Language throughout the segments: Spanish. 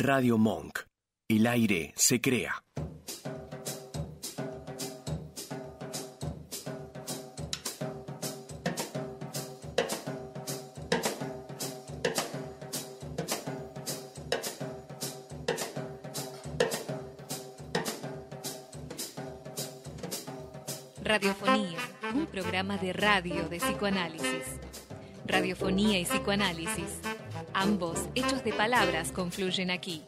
Radio Monk. El aire se crea. Radiofonía, un programa de radio de psicoanálisis. Radiofonía y psicoanálisis, ambos hechos de palabras, confluyen aquí.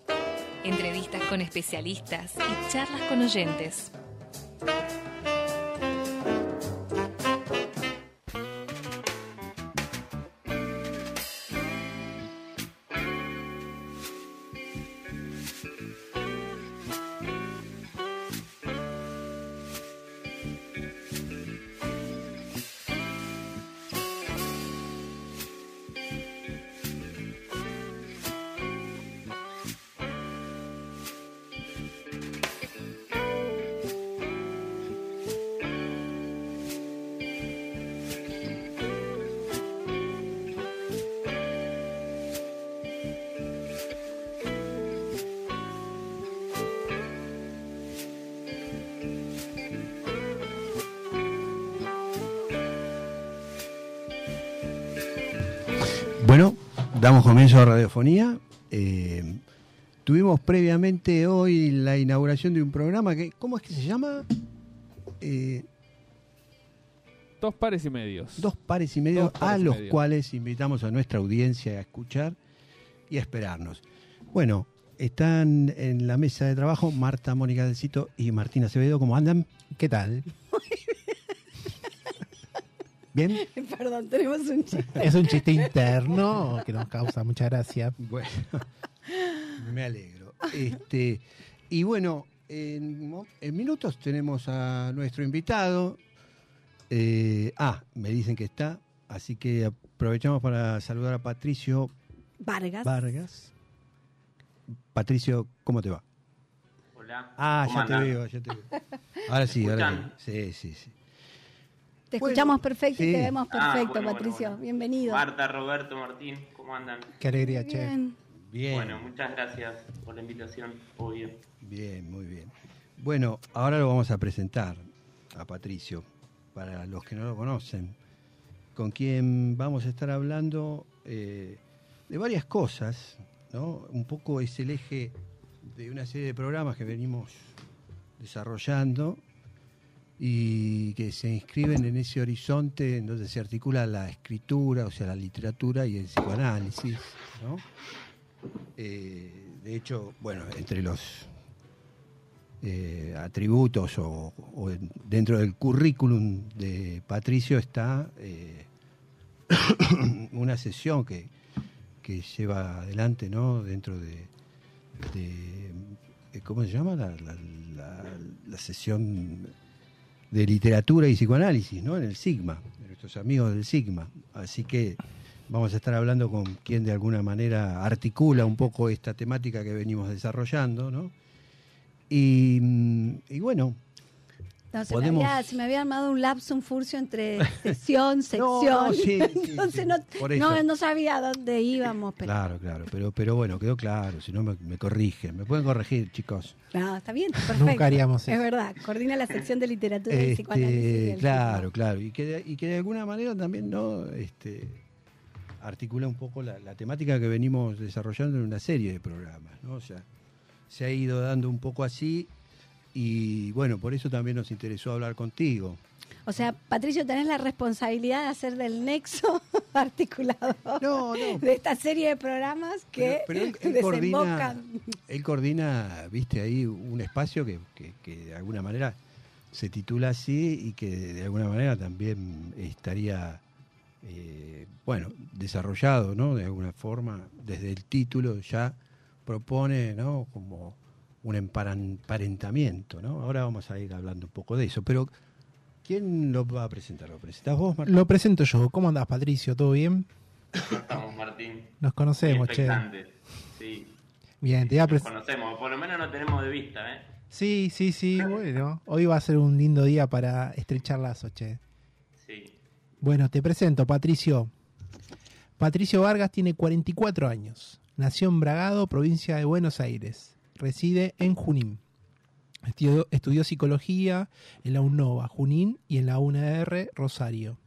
Entrevistas con especialistas y charlas con oyentes. Bueno, damos comienzo a Radiofonía. Tuvimos previamente hoy la inauguración de un programa que, ¿cómo es que se llama? Dos pares y medios. Dos pares y medios a los cuales invitamos a nuestra audiencia a escuchar y a esperarnos. Bueno, están en la mesa de trabajo Marta, Mónica Delcito y Martina Acevedo. ¿Cómo andan? ¿Qué tal? ¿Bien? Perdón, tenemos un chiste. Es un chiste interno que nos causa mucha gracia. Bueno, me alegro. Y bueno, en minutos tenemos a nuestro invitado. Me dicen que está, así que aprovechamos para saludar a Patricio Vargas. Patricio, ¿cómo te va? Hola. Ya te veo. Ahora sí. Sí. Te escuchamos perfecto sí. Y te vemos perfecto, Patricio. Bueno. Bienvenido. Marta, Roberto, Martín, ¿cómo andan? Qué alegría, che. Bien. Bueno, muchas gracias por la invitación. Obvio. Bien, muy bien. Bueno, ahora lo vamos a presentar a Patricio, para los que no lo conocen, con quien vamos a estar hablando de varias cosas, ¿no? Un poco es el eje de una serie de programas que venimos desarrollando y que se inscriben en ese horizonte en donde se articula la escritura, o sea, la literatura y el psicoanálisis, ¿no? De hecho, bueno, entre los atributos o dentro del currículum de Patricio está una sesión que lleva adelante, ¿no? Dentro de ¿cómo se llama? La sesión de literatura y psicoanálisis, ¿no? En el Sigma, de nuestros amigos del Sigma. Así que vamos a estar hablando con quien de alguna manera articula un poco esta temática que venimos desarrollando, ¿no? Y bueno, no, se me había armado un lapsum furcio entre sección. Entonces sí. No sabía dónde íbamos. Pero... Claro, pero bueno, quedó claro, si no me corrigen. ¿Me pueden corregir, chicos? No, está bien, perfecto. Nunca haríamos eso. Es verdad, coordina la sección de literatura y psicoanálisis. Claro, y que de alguna manera también no articula un poco la temática que venimos desarrollando en una serie de programas, ¿no? O sea, se ha ido dando un poco así. Y bueno, por eso también nos interesó hablar contigo. O sea, Patricio, tenés la responsabilidad de hacer del nexo articulado de esta serie de programas que pero él desembocan. Él coordina, viste, ahí un espacio que de alguna manera se titula así y que de alguna manera también estaría, desarrollado, ¿no? De alguna forma, desde el título ya propone, ¿no? Como un emparentamiento, ¿no? Ahora vamos a ir hablando un poco de eso, pero ¿quién lo va a presentar? ¿Lo presentás vos, Martín? Lo presento yo. ¿Cómo andás, Patricio? ¿Todo bien? ¿Cómo estamos, Martín? Nos conocemos, che. Sí. Bien, te voy a presentar. Nos conocemos, por lo menos nos tenemos de vista, ¿eh? Sí, bueno. Hoy va a ser un lindo día para estrechar lazos, che. Sí. Bueno, te presento, Patricio. Patricio Vargas tiene 44 años. Nació en Bragado, provincia de Buenos Aires. Reside en Junín. Estudió psicología en la UNOVA, Junín, y en la UNER, Rosario.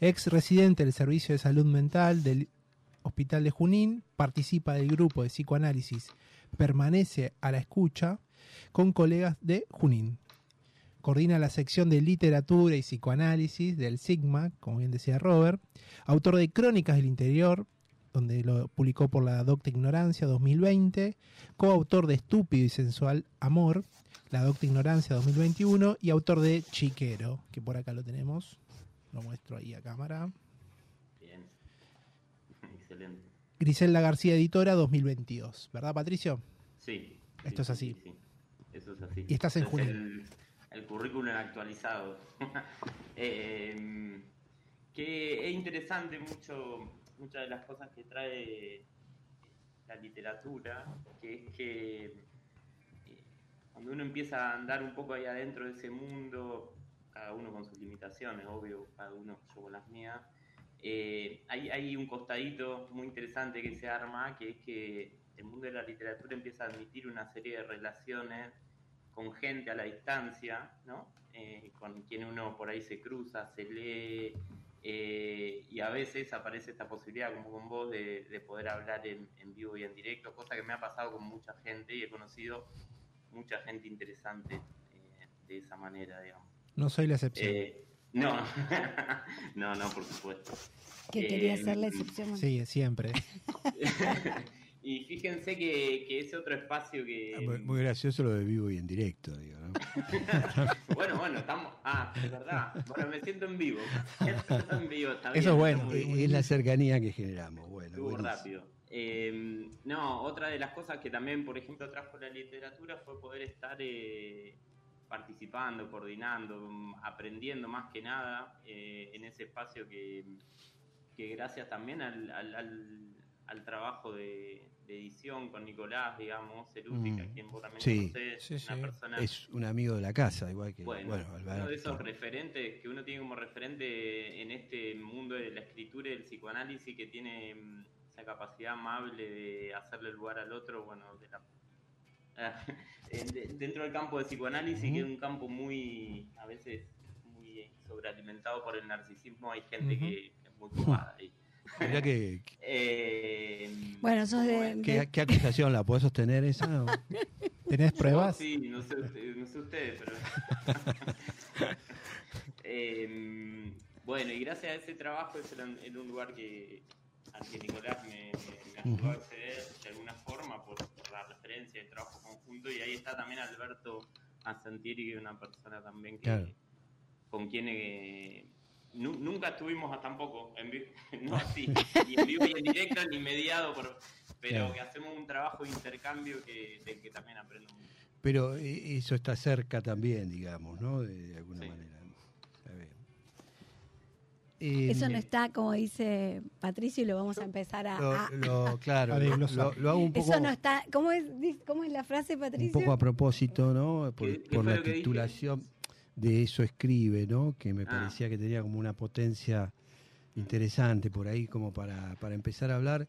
Ex residente del Servicio de Salud Mental del Hospital de Junín, participa del grupo de psicoanálisis, permanece a la escucha con colegas de Junín. Coordina la sección de literatura y psicoanálisis del Sigma, como bien decía Robert, autor de Crónicas del Interior, donde lo publicó por la Docta Ignorancia 2020, coautor de Estúpido y Sensual Amor, la Docta Ignorancia 2021, y autor de Chiquero, que por acá lo tenemos, lo muestro ahí a cámara. Bien, excelente. Griselda García, editora 2022, ¿verdad, Patricio? Sí. Esto es así. Sí. Eso es así. Y estás en Junín. El currículum actualizado. Que es interesante muchas de las cosas que trae la literatura, que es que cuando uno empieza a andar un poco ahí adentro de ese mundo, cada uno con sus limitaciones, obvio, cada uno yo con las mías, hay un costadito muy interesante que se arma, que es que el mundo de la literatura empieza a admitir una serie de relaciones con gente a la distancia, ¿no? Con quien uno por ahí se cruza, se lee, y a veces aparece esta posibilidad, como con vos, de poder hablar en vivo y en directo, cosa que me ha pasado con mucha gente y he conocido mucha gente interesante de esa manera, digamos. No soy la excepción. No, no, por supuesto. Que quería ser la excepción. Sí, siempre. Y fíjense que ese otro espacio que... muy gracioso lo de vivo y en directo, digo, ¿no? bueno, estamos... Ah, es verdad. Bueno, me siento en vivo. Está bien. Eso es bueno, es la cercanía que generamos. Bueno, estuvo rápido. No, otra de las cosas que también, por ejemplo, trajo la literatura fue poder estar participando, coordinando, aprendiendo más que nada en ese espacio que gracias también al trabajo de edición con Nicolás, digamos, Cerútica, quien vos también conocés, una persona... Es un amigo de la casa, igual que... Bueno, Alberto. Uno de esos referentes que uno tiene como referente en este mundo de la escritura y del psicoanálisis, que tiene esa capacidad amable de hacerle lugar al otro, bueno, dentro del campo de psicoanálisis, que es un campo muy, a veces, muy sobrealimentado por el narcisismo, hay gente que es muy tomada ahí. Bueno, sos de... ¿Qué acusación la podés sostener esa? ¿Tenés pruebas? Yo, sí, no sé ustedes, pero... bueno, y gracias a ese trabajo es en un lugar al que Nicolás me ayudó a acceder de alguna forma por la referencia del trabajo conjunto, y ahí está también Alberto Santieri, que es una persona también con quien... nunca estuvimos tampoco en vivo, no así, ni en vivo y en directo, ni mediado, pero que hacemos un trabajo de intercambio del que también aprendo mucho. Pero eso está cerca también, digamos, ¿no? De alguna manera. A ver. Eso no está, como dice Patricio, y lo vamos a empezar lo hago un poco. Eso no está, ¿cómo es la frase, Patricio? Un poco a propósito, ¿no? Por la titulación... De eso escribe, ¿no? Que me parecía que tenía como una potencia interesante por ahí como para empezar a hablar.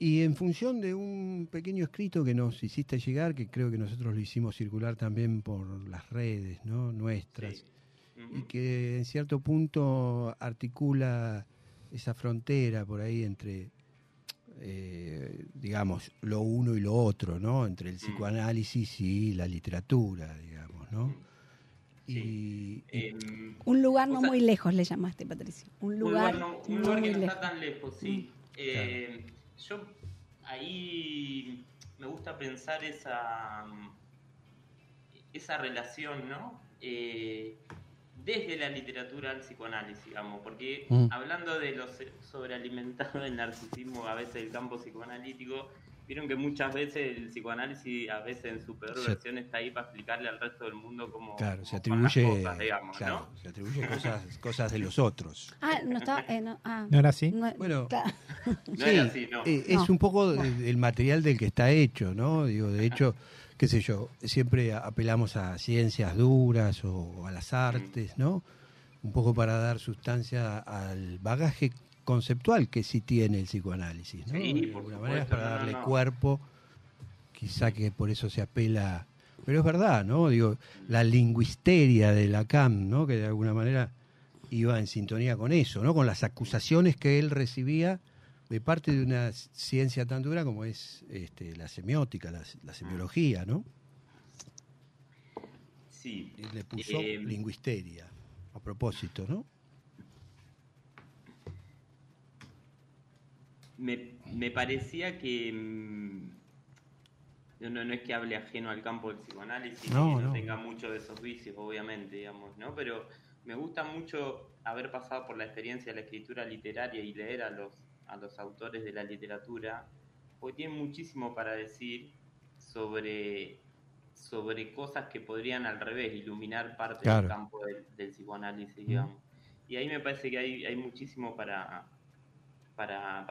Y en función de un pequeño escrito que nos hiciste llegar, que creo que nosotros lo hicimos circular también por las redes, ¿no? Nuestras. Sí. Y que en cierto punto articula esa frontera por ahí entre, digamos, lo uno y lo otro, ¿no? Entre el psicoanálisis y la literatura, digamos, ¿no? Sí. Un lugar no muy lejos le llamaste, Patricio. Un lugar que no está tan lejos, sí. Yo ahí me gusta pensar esa relación, ¿no? Desde la literatura al psicoanálisis, digamos, porque hablando de los sobrealimentados del narcisismo, a veces del campo psicoanalítico, vieron que muchas veces el psicoanálisis, a veces en su peor versión, está ahí para explicarle al resto del mundo cómo... Claro, se atribuye cosas, digamos, claro, ¿no? Se atribuye cosas de los otros. No estaba... ¿No era así? Bueno, claro. No era así, no. Es un poco el material del que está hecho, ¿no? Digo, de hecho, qué sé yo, siempre apelamos a ciencias duras o a las artes, ¿no? Un poco para dar sustancia al bagaje conceptual que sí tiene el psicoanálisis, ¿no? Sí, por una manera es para darle cuerpo, quizá que por eso se apela, pero es verdad, ¿no? Digo, la lingüisteria de Lacan, ¿no? Que de alguna manera iba en sintonía con eso, ¿no? Con las acusaciones que él recibía de parte de una ciencia tan dura como es la semiótica, la semiología, ¿no? Sí. Y le puso lingüisteria, a propósito, ¿no? Me parecía que... No es que hable ajeno al campo del psicoanálisis, no tenga mucho de esos vicios, obviamente, digamos, ¿no? Pero me gusta mucho haber pasado por la experiencia de la escritura literaria y leer a los autores de la literatura, porque tienen muchísimo para decir sobre cosas que podrían al revés iluminar parte del campo del psicoanálisis, digamos. Y ahí me parece que hay muchísimo para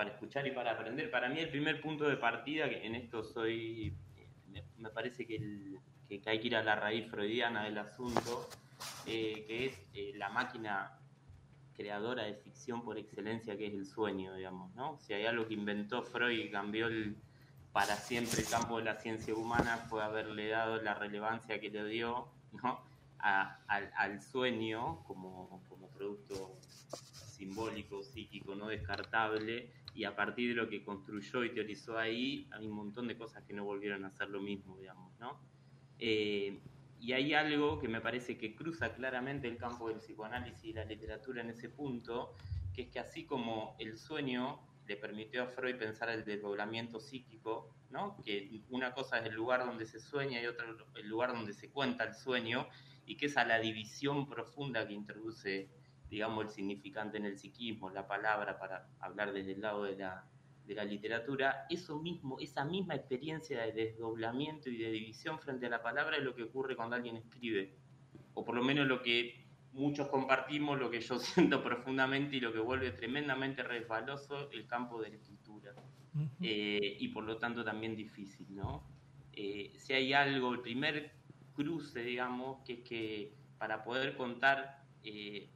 escuchar y para aprender. Para mí el primer punto de partida, que en esto me parece que hay que ir a la raíz freudiana del asunto, que es la máquina creadora de ficción por excelencia, que es el sueño, digamos, ¿no? Si hay algo que inventó Freud y cambió para siempre el campo de la ciencia humana, fue haberle dado la relevancia que le dio, ¿no? Al sueño como producto simbólico, psíquico, no descartable, y a partir de lo que construyó y teorizó ahí, hay un montón de cosas que no volvieron a hacer lo mismo, digamos, ¿no? Y hay algo que me parece que cruza claramente el campo del psicoanálisis y la literatura en ese punto, que es que así como el sueño le permitió a Freud pensar el desdoblamiento psíquico, ¿no? Que una cosa es el lugar donde se sueña y otra el lugar donde se cuenta el sueño, y que es a la división profunda que introduce, digamos, el significante en el psiquismo, la palabra, para hablar desde el lado de la literatura. Esa misma experiencia de desdoblamiento y de división frente a la palabra es lo que ocurre cuando alguien escribe, o por lo menos lo que muchos compartimos, lo que yo siento profundamente y lo que vuelve tremendamente resbaloso el campo de la escritura, y por lo tanto también difícil, ¿no? Si hay algo, el primer cruce, digamos, que es que para poder contar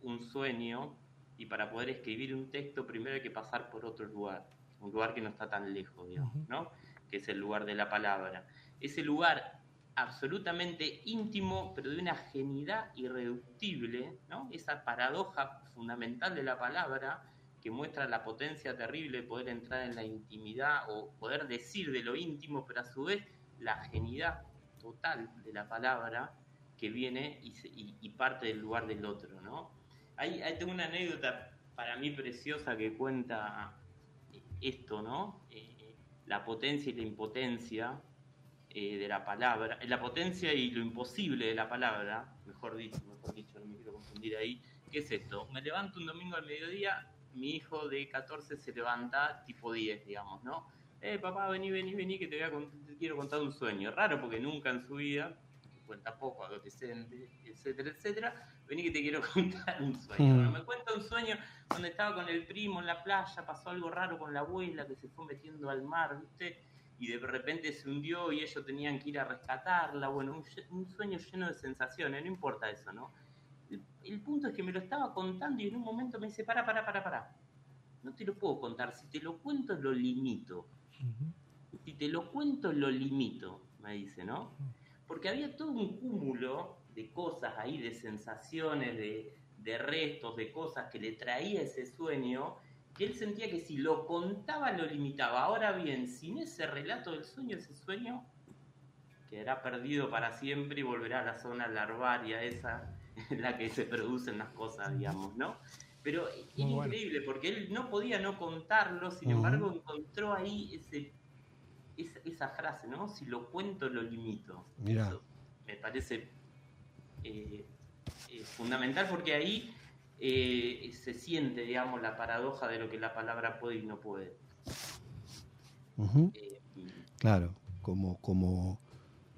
un sueño y para poder escribir un texto, primero hay que pasar por otro lugar, un lugar que no está tan lejos, digamos, ¿no? Que es el lugar de la palabra. Ese lugar absolutamente íntimo, pero de una ajenidad irreductible, ¿no? Esa paradoja fundamental de la palabra que muestra la potencia terrible de poder entrar en la intimidad o poder decir de lo íntimo, pero a su vez la ajenidad total de la palabra que viene y parte del lugar del otro, ¿no? Hay tengo una anécdota para mí preciosa que cuenta esto, ¿no? La potencia y la impotencia de la palabra, la potencia y lo imposible de la palabra, mejor dicho, no me quiero confundir ahí. ¿Qué es esto? Me levanto un domingo al mediodía, mi hijo de 14 se levanta tipo 10, digamos, ¿no? Papá, vení, que te quiero contar un sueño. Raro, porque nunca en su vida, que cuenta poco, adolescente, etcétera, etcétera, vení que te quiero contar un sueño. Bueno, me cuenta un sueño donde estaba con el primo en la playa, pasó algo raro con la abuela que se fue metiendo al mar, ¿viste? Y de repente se hundió y ellos tenían que ir a rescatarla. Bueno, un sueño lleno de sensaciones, no importa eso, ¿no? El punto es que me lo estaba contando y en un momento me dice, pará. No te lo puedo contar, si te lo cuento lo limito. Si te lo cuento, lo limito, me dice, ¿no? Porque había todo un cúmulo de cosas ahí, de sensaciones, de restos, de cosas que le traía ese sueño, que él sentía que si lo contaba, lo limitaba. Ahora bien, sin ese relato del sueño, ese sueño quedará perdido para siempre y volverá a la zona larvaria esa en la que se producen las cosas, digamos, ¿no? Pero es increíble, porque él no podía no contarlo, sin embargo encontró ahí esa frase, ¿no? Si lo cuento, lo limito. Mirá. Eso me parece fundamental, porque ahí se siente, digamos, la paradoja de lo que la palabra puede y no puede. Claro, como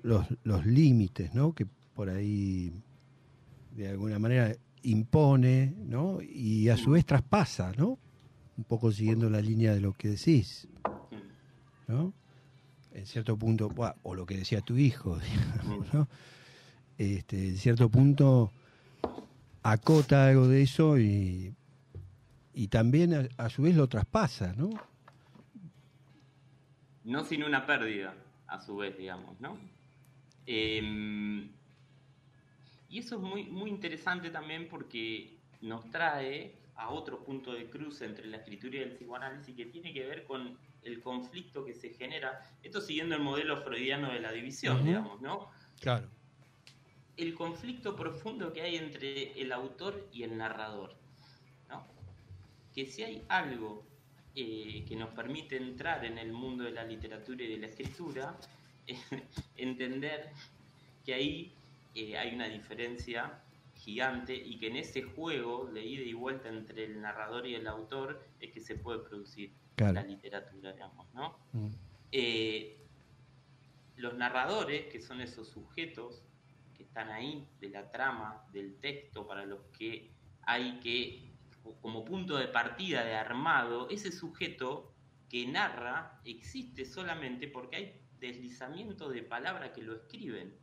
los límites, ¿no? Que por ahí, de alguna manera, impone, ¿no? Y a su vez traspasa, ¿no? Un poco siguiendo la línea de lo que decís, ¿no? En cierto punto, o lo que decía tu hijo, digamos, ¿no? En cierto punto acota algo de eso y y también a su vez lo traspasa, ¿no? No sin una pérdida, a su vez, digamos, ¿no? Y eso es muy, muy interesante también porque nos trae a otro punto de cruce entre la escritura y el psicoanálisis que tiene que ver con el conflicto que se genera, esto siguiendo el modelo freudiano de la división, uh-huh, digamos, ¿no? Claro. El conflicto profundo que hay entre el autor y el narrador, ¿no? Que si hay algo que nos permite entrar en el mundo de la literatura y de la escritura, entender que ahí hay una diferencia gigante y que en ese juego de ida y vuelta entre el narrador y el autor es que se puede producir, claro, la literatura, digamos, ¿no? Mm. Los narradores, que son esos sujetos que están ahí de la trama, del texto, para los que hay que, como punto de partida de armado, ese sujeto que narra existe solamente porque hay deslizamientos de palabras que lo escriben.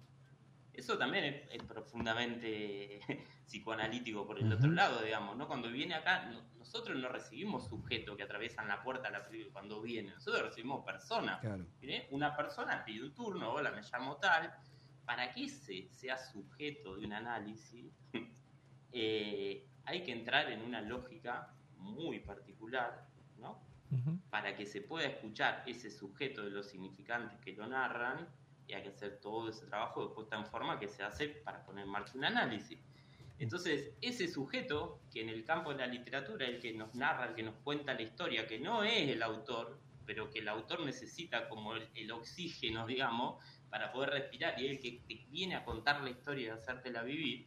Eso también es profundamente psicoanalítico por el otro lado, digamos, ¿no? Cuando viene acá, nosotros no recibimos sujetos que atraviesan la puerta cuando vienen, nosotros recibimos personas. Claro. Una persona pide un turno, hola, me llamo tal, para que ese sea sujeto de un análisis, hay que entrar en una lógica muy particular, ¿no? Uh-huh. Para que se pueda escuchar ese sujeto de los significantes que lo narran, y hay que hacer todo ese trabajo de puesta en forma que se hace para poner en marcha un análisis. Entonces, ese sujeto, que en el campo de la literatura, el que nos narra, el que nos cuenta la historia, que no es el autor, pero que el autor necesita como el oxígeno, digamos, para poder respirar, y el que te viene a contar la historia y hacértela vivir,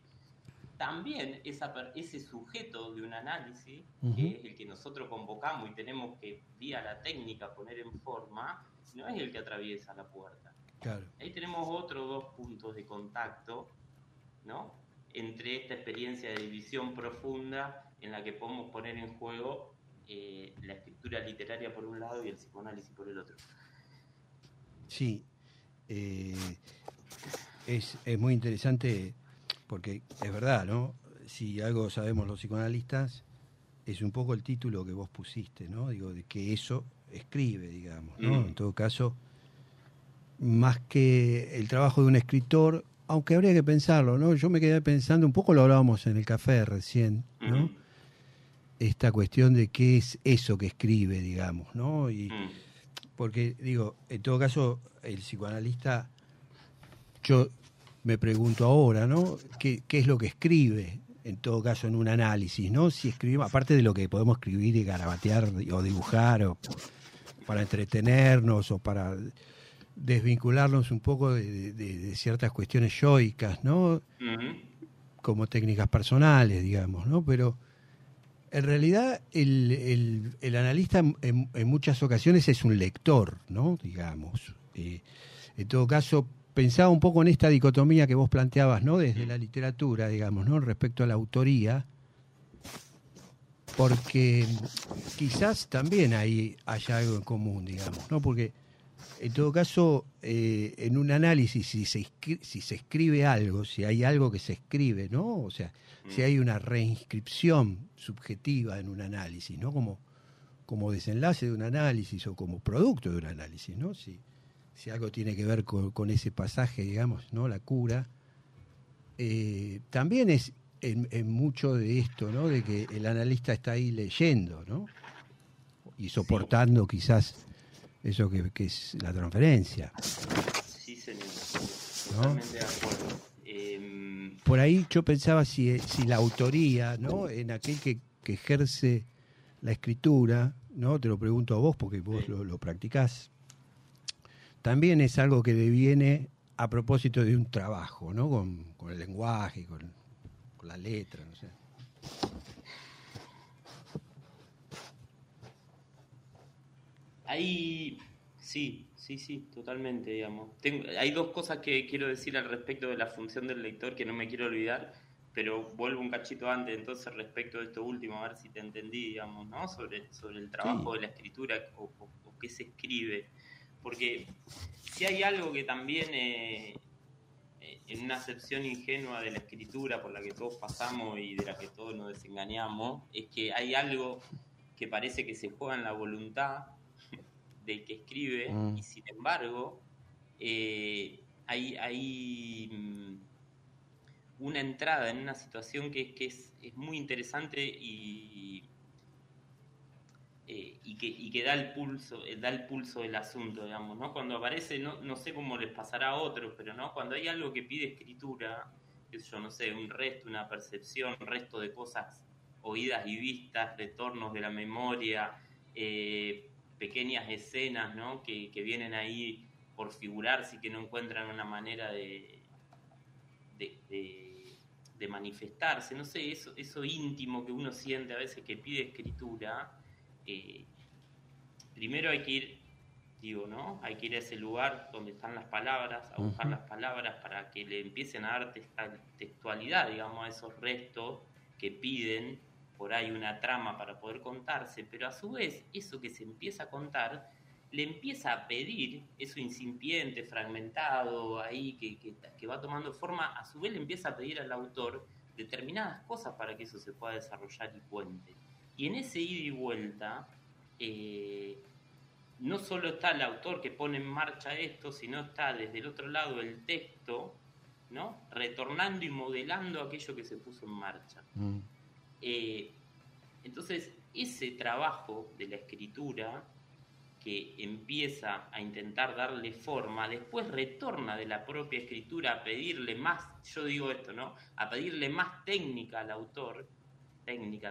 también ese sujeto de un análisis, uh-huh, que es el que nosotros convocamos y tenemos que, vía la técnica, poner en forma, no es el que atraviesa la puerta. Claro. Ahí tenemos otros dos puntos de contacto, ¿no? Entre esta experiencia de división profunda en la que podemos poner en juego la escritura literaria por un lado y el psicoanálisis por el otro. Sí, es muy interesante porque es verdad, ¿no? Si algo sabemos los psicoanalistas, es un poco el título que vos pusiste, ¿no? Digo, de que eso escribe, digamos, ¿no? Mm. En todo caso, más que el trabajo de un escritor, aunque habría que pensarlo, ¿no? Yo me quedé pensando, un poco lo hablábamos en el café recién, ¿no? Uh-huh. Esta cuestión de qué es eso que escribe, digamos, ¿no? Y porque, digo, en todo caso, el psicoanalista, yo me pregunto ahora, ¿no? ¿Qué es lo que escribe, en todo caso, en un análisis, ¿no? Si escribimos, aparte de lo que podemos escribir y garabatear o dibujar, o para entretenernos, o para desvincularnos un poco de ciertas cuestiones yoicas, ¿no? Uh-huh. Como técnicas personales, digamos, ¿no? Pero en realidad el analista en muchas ocasiones es un lector, ¿no? Digamos. En todo caso, pensaba un poco en esta dicotomía que vos planteabas, ¿no? Desde la literatura, digamos, ¿no? Respecto a la autoría, porque quizás también ahí haya algo en común, digamos, ¿no? Porque en todo caso, en un análisis, si se escribe algo, si hay algo que se escribe, ¿no? O sea, si hay una reinscripción subjetiva en un análisis, ¿no? Como desenlace de un análisis o como producto de un análisis, ¿no? Si algo tiene que ver con ese pasaje, digamos, ¿no? La cura. También es en mucho de esto, ¿no? De que el analista está ahí leyendo, ¿no? Y soportando, sí, quizás eso que es la transferencia. Sí, señor. Totalmente, ¿no?, de acuerdo. Por ahí yo pensaba si la autoría, ¿no?, en aquel que ejerce la escritura, ¿no? Te lo pregunto a vos porque vos lo practicás. También es algo que deviene a propósito de un trabajo, ¿no? Con el lenguaje, con la letra, no sé. Ahí, sí, totalmente, digamos. Hay dos cosas que quiero decir al respecto de la función del lector que no me quiero olvidar, pero vuelvo un cachito antes, entonces, respecto de esto último, a ver si te entendí, digamos, ¿no? Sobre el trabajo, sí, de la escritura o qué se escribe. Porque si hay algo que también en una acepción ingenua de la escritura por la que todos pasamos y de la que todos nos desengañamos, es que hay algo que parece que se juega en la voluntad del que escribe, y sin embargo hay una entrada en una situación que es muy interesante y que da el pulso del asunto, digamos, ¿no? Cuando aparece, no sé cómo les pasará a otros, pero ¿no? Cuando hay algo que pide escritura, qué sé yo, no sé, un resto, una percepción, un resto de cosas oídas y vistas, retornos de la memoria, pequeñas escenas, ¿no? que vienen ahí por figurarse y que no encuentran una manera de manifestarse, no sé, eso íntimo que uno siente a veces que pide escritura. Primero hay que ir, hay que ir a ese lugar donde están las palabras, a buscar las palabras para que le empiecen a dar textualidad, digamos, a esos restos que piden por ahí una trama para poder contarse, pero a su vez eso que se empieza a contar le empieza a pedir, eso incipiente, fragmentado, ahí que va tomando forma, a su vez le empieza a pedir al autor determinadas cosas para que eso se pueda desarrollar y cuente. Y en ese ida y vuelta, no solo está el autor que pone en marcha esto, sino está desde el otro lado el texto, ¿no? Retornando y modelando aquello que se puso en marcha. Entonces, ese trabajo de la escritura que empieza a intentar darle forma, después retorna de la propia escritura a pedirle más, yo digo esto, ¿no? A pedirle más técnica al autor,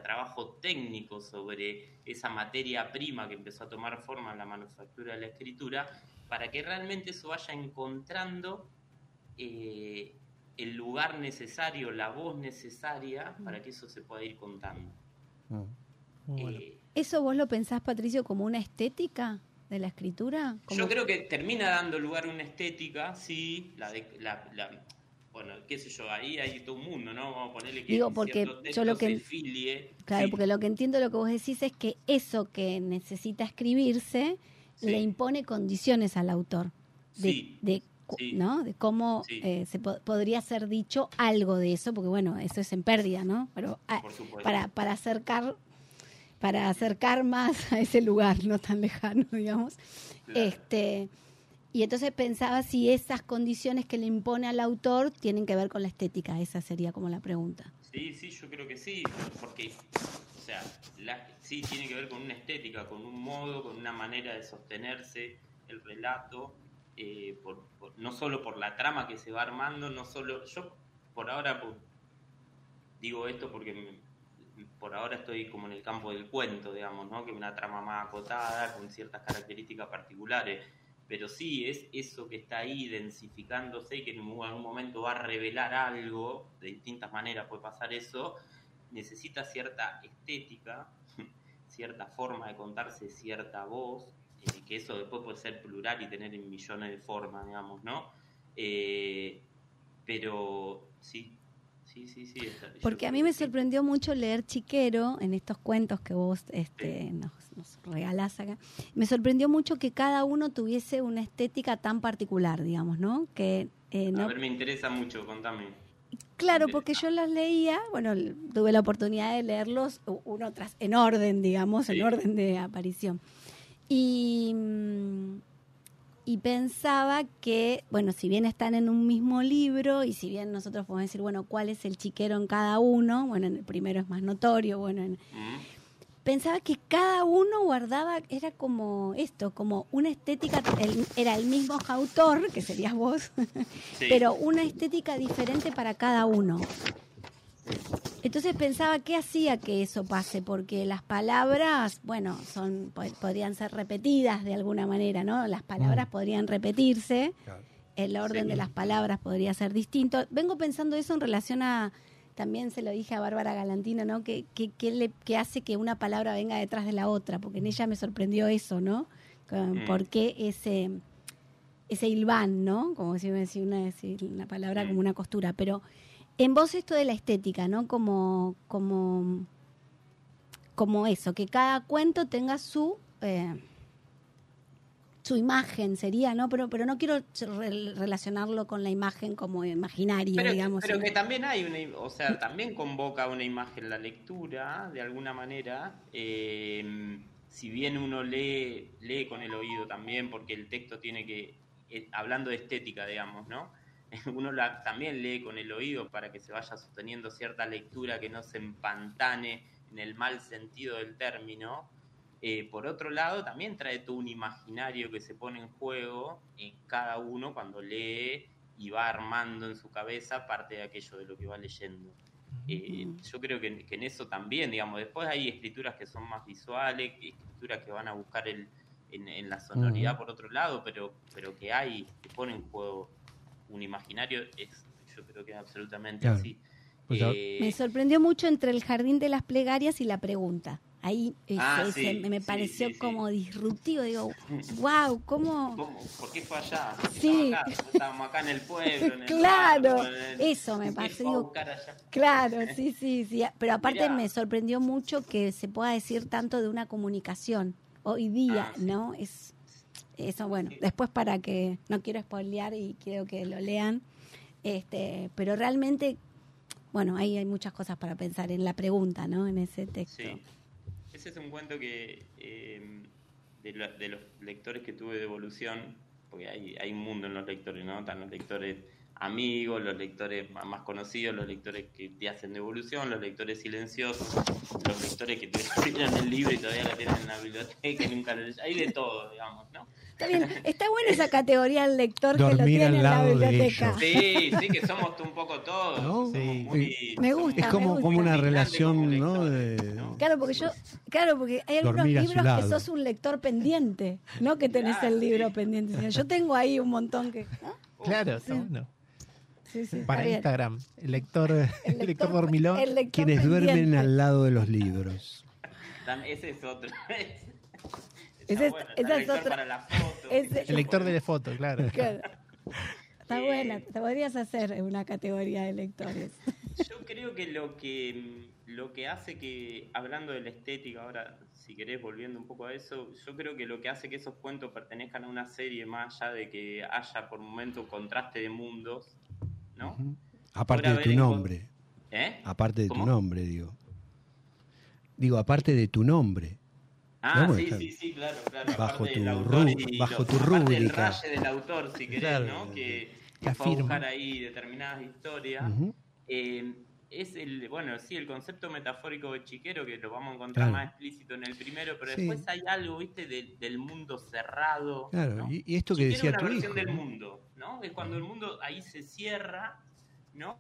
trabajo técnico sobre esa materia prima que empezó a tomar forma en la manufactura de la escritura, para que realmente eso vaya encontrando el lugar necesario, la voz necesaria para que eso se pueda ir contando. Bueno. ¿Eso vos lo pensás, Patricio, como una estética de la escritura? ¿Cómo? Yo creo que termina dando lugar a una estética, sí, bueno, qué sé yo, ahí hay todo un mundo, ¿no? Vamos a ponerle que digo, porque yo lo que claro, sí. Porque lo que entiendo, lo que vos decís es que eso que necesita escribirse le impone condiciones al autor ¿no? De cómo se podría ser dicho algo de eso, porque bueno, eso es en pérdida, ¿no? Pero para acercar más a ese lugar no tan lejano, digamos. Claro. Y entonces pensaba si esas condiciones que le impone al autor tienen que ver con la estética. Esa sería como la pregunta. Sí, yo creo que sí, porque, o sea, sí tiene que ver con una estética, con un modo, con una manera de sostenerse el relato, no solo por la trama que se va armando, no solo... Yo por ahora digo esto porque por ahora estoy como en el campo del cuento, digamos, ¿no? Que una trama más acotada, con ciertas características particulares. Pero sí, es eso que está ahí densificándose y que en algún momento va a revelar algo, de distintas maneras puede pasar eso, necesita cierta estética, cierta forma de contarse, cierta voz, que eso después puede ser plural y tener millones de formas, digamos, ¿no? Pero sí. Porque a mí me sorprendió mucho leer Chiquero en estos cuentos que vos nos regalás acá. Me sorprendió mucho que cada uno tuviese una estética tan particular, digamos, ¿no? Que, ¿no? A ver, me interesa mucho, contame. Claro, porque yo los leía, bueno, tuve la oportunidad de leerlos uno tras, en orden, digamos, en orden de aparición. Y pensaba que, bueno, si bien están en un mismo libro y si bien nosotros podemos decir, bueno, ¿cuál es el Chiquero en cada uno? Bueno, en el primero es más notorio, bueno, pensaba que cada uno guardaba, era como esto, como una estética, era el mismo autor, que serías vos, pero una estética diferente para cada uno. Entonces pensaba, ¿qué hacía que eso pase? Porque las palabras, bueno, podrían ser repetidas de alguna manera, ¿no? Las palabras podrían repetirse, el orden de las palabras podría ser distinto. Vengo pensando eso en relación a, también se lo dije a Bárbara Galantino, ¿no? ¿Qué hace que una palabra venga detrás de la otra? Porque en ella me sorprendió eso, ¿no? ¿Por qué ese hilván, ¿no? Como si me decía una palabra como una costura, pero... En vos esto de la estética, ¿no? Como eso, que cada cuento tenga su su imagen sería, ¿no? Pero no quiero relacionarlo con la imagen como imaginario, pero, digamos. Pero que también hay una, o sea, también convoca una imagen la lectura, de alguna manera. Si bien uno lee con el oído también, porque el texto tiene que, hablando de estética, digamos, ¿no? Uno también lee con el oído para que se vaya sosteniendo cierta lectura que no se empantane en el mal sentido del término. Por otro lado, también trae todo un imaginario que se pone en juego en cada uno cuando lee y va armando en su cabeza parte de aquello de lo que va leyendo. Yo creo que en eso también, digamos, después hay escrituras que son más visuales, escrituras que van a buscar en la sonoridad por otro lado, pero que hay, que pone en juego un imaginario, yo creo que es absolutamente así. Pues me sorprendió mucho entre el jardín de las plegarias y la pregunta. Ahí me pareció como disruptivo, digo, wow, ¿cómo? ¿Por qué fue allá? Sí. Estábamos acá en el pueblo. En el claro, barrio, eso me pareció. Claro, sí. Pero aparte me sorprendió mucho que se pueda decir tanto de una comunicación hoy día, ¿no? Es eso, bueno, después para que, no quiero spoilear y quiero que lo lean, pero realmente, bueno, ahí hay muchas cosas para pensar en la pregunta, ¿no? En ese texto. Sí. Ese es un cuento que de los lectores que tuve de evolución, porque hay un mundo en los lectores, ¿no? Están los lectores amigos, los lectores más conocidos, los lectores que te hacen de evolución, los lectores silenciosos, los lectores que te tiran el libro y todavía lo tienen en la biblioteca y nunca lo lees. Hay de todo, digamos, ¿no? Está bien, está buena esa categoría del lector que lo tiene en la biblioteca. Sí, que somos un poco todos. ¿No? Sí. Muy, me gusta. Es como una relación, ¿no? Claro, porque hay algunos libros que sos un lector pendiente, no que tenés el libro pendiente. Sino yo tengo ahí un montón que... ¿no? Claro, no. Sí, para Instagram, el lector dormilón, el lector quienes pendiente. Duermen al lado de los libros. Ese es otro. Ese es otro. Para la foto, el lector de la foto, claro. Está buena, te podrías hacer una categoría de lectores. Yo creo que lo que hace que, hablando de la estética ahora, si querés, volviendo un poco a eso, yo creo que lo que hace que esos cuentos pertenezcan a una serie más allá de que haya por momento contraste de mundos, ¿no? Uh-huh. Aparte de tu nombre. Aparte de tu nombre, digo. Aparte de tu nombre. Ah, sí, claro. Bajo tu rúbrica. Aparte del autor, si querés, claro, ¿no? Que fue a buscar ahí determinadas historias. Uh-huh. El concepto metafórico de Chiquero, que lo vamos a encontrar más explícito en el primero, pero después hay algo, ¿viste? Del mundo cerrado. Claro, ¿no? Y esto que Chiquero decía tu hijo. Es una versión del mundo, ¿no? Es cuando el mundo ahí se cierra, ¿no?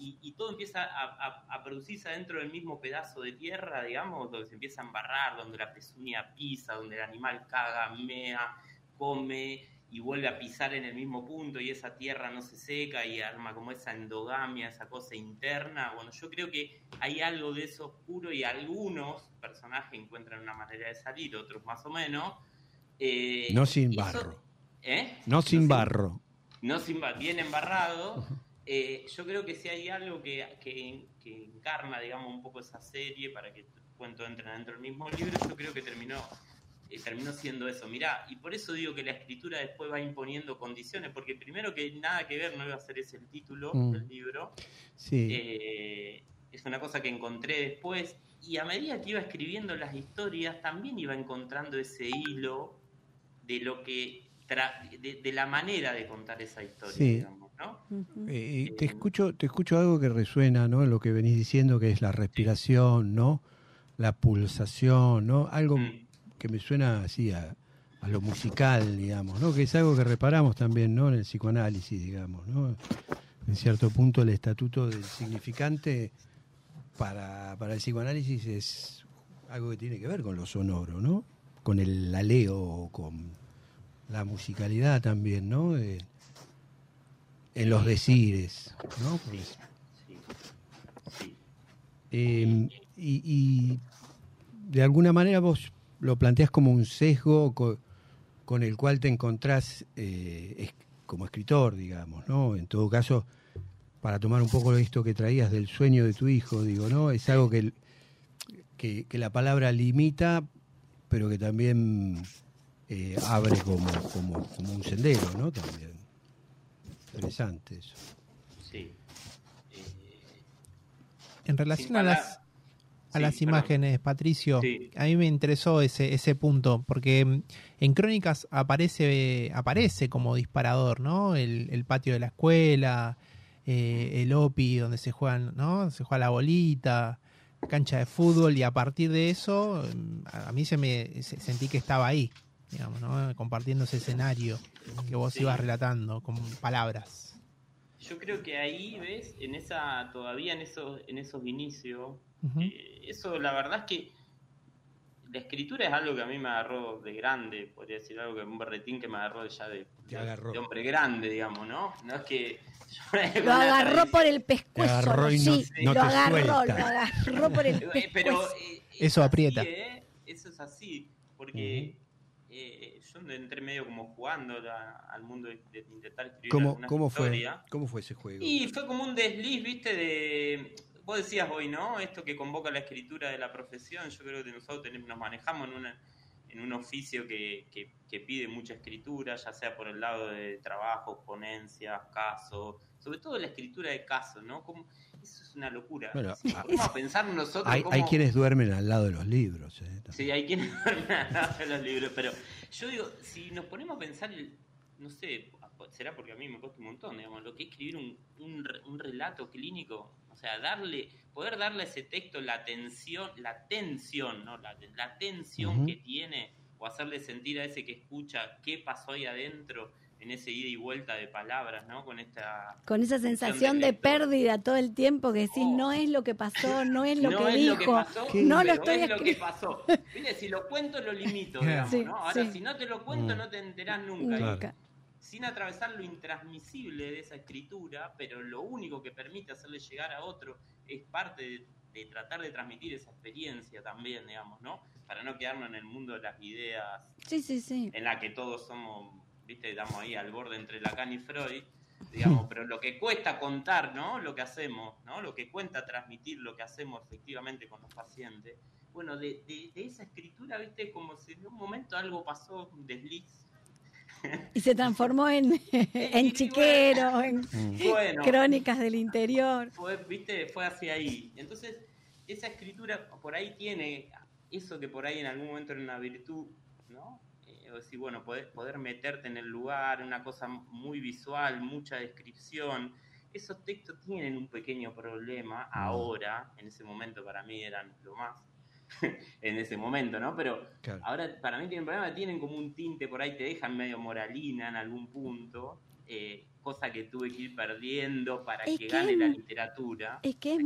Y todo empieza a producirse dentro del mismo pedazo de tierra, digamos, donde se empieza a embarrar, donde la pezuña pisa, donde el animal caga, mea, come y vuelve a pisar en el mismo punto y esa tierra no se seca y arma como esa endogamia, esa cosa interna. Bueno, yo creo que hay algo de eso oscuro y algunos personajes encuentran una manera de salir, otros más o menos. No sin barro. Bien embarrado. Yo creo que sí hay algo que encarna, digamos, un poco esa serie para que el cuento entre dentro del mismo libro. Yo creo que terminó siendo eso, mirá, y por eso digo que la escritura después va imponiendo condiciones, porque primero que nada que ver no iba a ser ese el título del libro, es una cosa que encontré después, y a medida que iba escribiendo las historias también iba encontrando ese hilo de lo que de la manera de contar esa historia, digamos, ¿no? Uh-huh. Te escucho algo que resuena, ¿no? Lo que venís diciendo, que es la respiración, ¿no? La pulsación, ¿no? Algo que me suena así a lo musical, digamos, ¿no? Que es algo que reparamos también, ¿no? En el psicoanálisis, digamos, ¿no? En cierto punto el estatuto del significante para el psicoanálisis es algo que tiene que ver con lo sonoro, ¿no? Con el aleo, con la musicalidad también, ¿no? En los decires, ¿no? Pues, y de alguna manera vos lo planteás como un sesgo con el cual te encontrás como escritor, digamos, ¿no? En todo caso, para tomar un poco esto que traías del sueño de tu hijo, digo, ¿no? Es algo que la palabra limita, pero que también abre como un sendero, ¿no? También. Interesante eso. Sí. En relación a las imágenes, Patricio, sí, a mí me interesó ese punto, porque en Crónicas aparece como disparador, ¿no? El patio de la escuela, el OPI donde se juegan, ¿no? Se juega la bolita, cancha de fútbol, y a partir de eso, a mí sentí que estaba ahí, digamos, ¿no? Compartiendo ese escenario que vos ibas relatando con palabras. Yo creo que ahí, ves, en esos inicios, uh-huh, eso, la verdad es que la escritura es algo que a mí me agarró de grande, podría decir algo que un berretín que me agarró ya de hombre grande, digamos, ¿no? No es que yo, lo agarró tradición por el pescuezo, agarró, y sí, no lo agarró, por el pescuezo. Pero, eso aprieta. Así, eso es así, porque... Uh-huh. Yo entré medio como jugando al mundo de intentar escribir ¿Cómo historia. ¿Cómo fue ese juego? Y fue como un desliz, viste, de... Vos decías hoy, ¿no? Esto que convoca la escritura de la profesión. Yo creo que nosotros nos manejamos en un oficio que pide mucha escritura, ya sea por el lado de trabajos, ponencias, casos, sobre todo la escritura de casos, ¿no? Eso es una locura. Bueno, vamos a pensar nosotros. Hay quienes duermen al lado de los libros. Sí, hay quienes duermen al lado de los libros. Pero yo digo, si nos ponemos a pensar, no sé, será porque a mí me cuesta un montón, digamos, lo que es escribir un relato clínico, o sea, poder darle a ese texto la tensión, ¿no? La tensión, uh-huh, que tiene, o hacerle sentir a ese que escucha qué pasó ahí adentro, en ese ida y vuelta de palabras, ¿no? Con esa sensación de pérdida todo el tiempo, que decís, no es lo que pasó, no es lo que dijo, no lo estoy escribiendo. No es lo que pasó. Mire, si lo cuento, lo limito, digamos, sí, ¿no? Ahora, sí, si no te lo cuento, no te enterás nunca. Claro. Sin atravesar lo intransmisible de esa escritura, pero lo único que permite hacerle llegar a otro es parte de tratar de transmitir esa experiencia también, digamos, ¿no? Para no quedarnos en el mundo de las ideas, sí, en la que todos somos... ¿Viste? Estamos ahí al borde entre Lacan y Freud, digamos, pero lo que cuesta contar, ¿no? Lo que hacemos, ¿no? Lo que cuenta transmitir lo que hacemos efectivamente con los pacientes. Bueno, de esa escritura, ¿viste? Como si en un momento algo pasó, un desliz. Y se transformó en Chiquero, bueno, en Crónicas del Interior. Fue hacia ahí. Entonces, esa escritura por ahí tiene eso que por ahí en algún momento era una virtud, ¿no? O decir, bueno, poder meterte en el lugar, una cosa muy visual, mucha descripción. Esos textos tienen un pequeño problema ahora, en ese momento para mí eran lo más, en ese momento, ¿no? Pero claro, ahora para mí tienen problema, tienen como un tinte por ahí, te dejan medio moralina en algún punto, cosa que tuve que ir perdiendo para que gane la literatura. Es que es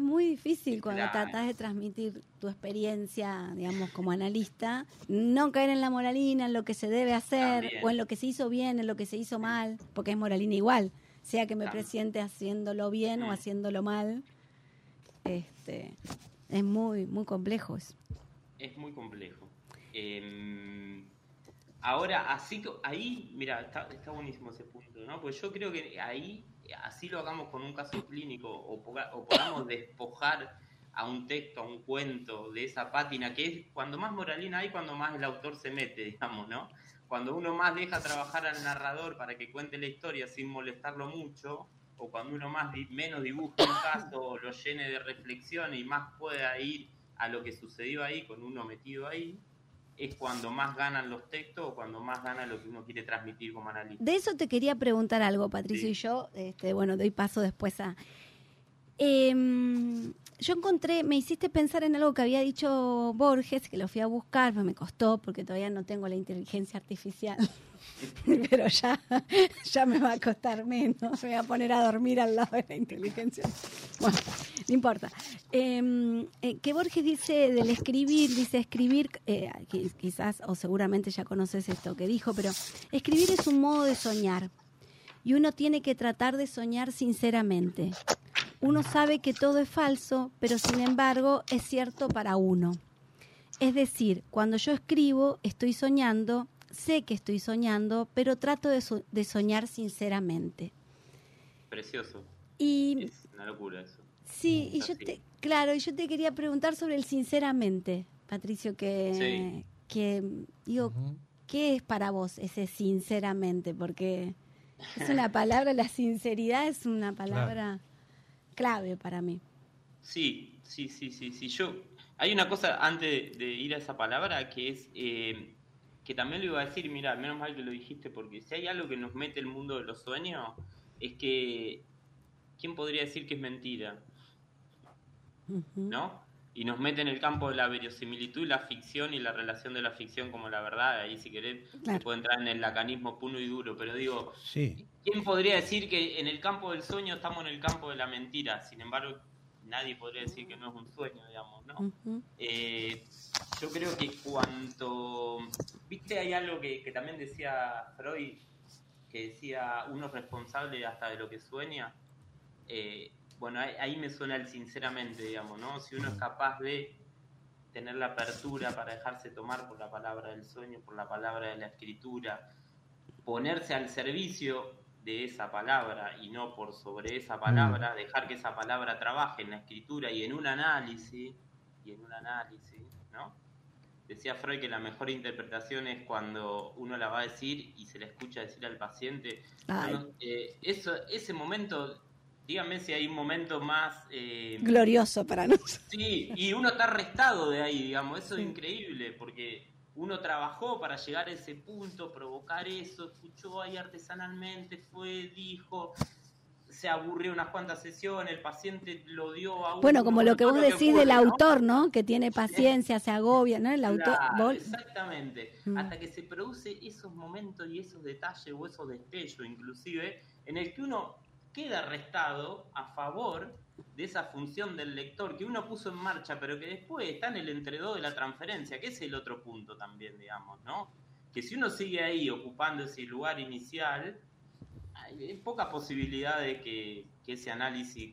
muy difícil, cuando tratás de transmitir tu experiencia, digamos, como analista, no caer en la moralina, en lo que se debe hacer, también, o en lo que se hizo bien, en lo que se hizo mal, porque es moralina igual, sea que me presiente haciéndolo bien o haciéndolo mal. Es muy, muy complejo eso. Es muy complejo. Ahora, así ahí, mira, está buenísimo ese punto, ¿no? Pues yo creo que ahí, así lo hagamos con un caso clínico, o podamos despojar a un texto, a un cuento, de esa pátina, que es cuando más moralina hay, cuando más el autor se mete, digamos, ¿no? Cuando uno más deja trabajar al narrador para que cuente la historia sin molestarlo mucho, o cuando uno más menos dibuja un caso, o lo llene de reflexión y más pueda ir a lo que sucedió ahí, con uno metido ahí, es cuando más ganan los textos o cuando más gana lo que uno quiere transmitir como analista. De eso te quería preguntar algo, Patricio, sí, y yo, bueno, doy paso después a... yo encontré, me hiciste pensar en algo que había dicho Borges, que lo fui a buscar, pero me costó porque todavía no tengo la inteligencia artificial, pero ya me va a costar menos, me voy a poner a dormir al lado de la inteligencia. Bueno, no importa. Que Borges dice del escribir, quizás o seguramente ya conoces esto que dijo, pero escribir es un modo de soñar y uno tiene que tratar de soñar sinceramente. Uno sabe que todo es falso, pero sin embargo es cierto para uno. Es decir, cuando yo escribo, estoy soñando, sé que estoy soñando, pero trato de soñar sinceramente. Precioso. Y es una locura eso. Sí, y yo te quería preguntar sobre el sinceramente, Patricio, que, sí, que digo, ¿qué es para vos ese sinceramente? Porque es una palabra, la sinceridad es una palabra clave para mí. Sí, sí, sí, sí, sí. Yo, hay una cosa antes de ir a esa palabra que es, que también lo iba a decir, mira, menos mal que lo dijiste, porque si hay algo que nos mete el mundo de los sueños, es que, ¿quién podría decir que es mentira? ¿No? Y nos mete en el campo de la verosimilitud, la ficción y la relación de la ficción como la verdad. Ahí, si querés, se puede entrar en el lacanismo puro y duro. Pero digo, ¿quién podría decir que en el campo del sueño estamos en el campo de la mentira? Sin embargo, nadie podría decir que no es un sueño, digamos, ¿no? Yo creo que cuanto... Viste, hay algo que también decía Freud, que decía, uno es responsable hasta de lo que sueña. Bueno, ahí me suena el sinceramente, digamos, ¿no? Si uno es capaz de tener la apertura para dejarse tomar por la palabra del sueño, por la palabra de la escritura, ponerse al servicio de esa palabra y no por sobre esa palabra, dejar que esa palabra trabaje en la escritura y en un análisis, ¿no? Decía Freud que la mejor interpretación es cuando uno la va a decir y se la escucha decir al paciente. Bueno, ese momento... Dígame si hay un momento más... glorioso para nosotros. Sí, y uno está restado de ahí, digamos. Eso es increíble, porque uno trabajó para llegar a ese punto, provocar eso, escuchó ahí artesanalmente, fue, dijo, se aburrió unas cuantas sesiones, el paciente lo dio a uno. Bueno, como lo que vos decís del autor, ¿no? Que tiene paciencia, se agobia, ¿no? El autor... Claro, exactamente. Hasta que se produce esos momentos y esos detalles o esos destellos, inclusive, en el que uno... queda restado a favor de esa función del lector que uno puso en marcha, pero que después está en el entredó de la transferencia, que es el otro punto también, digamos, ¿no? Que si uno sigue ahí ocupando ese lugar inicial, hay poca posibilidad de que ese análisis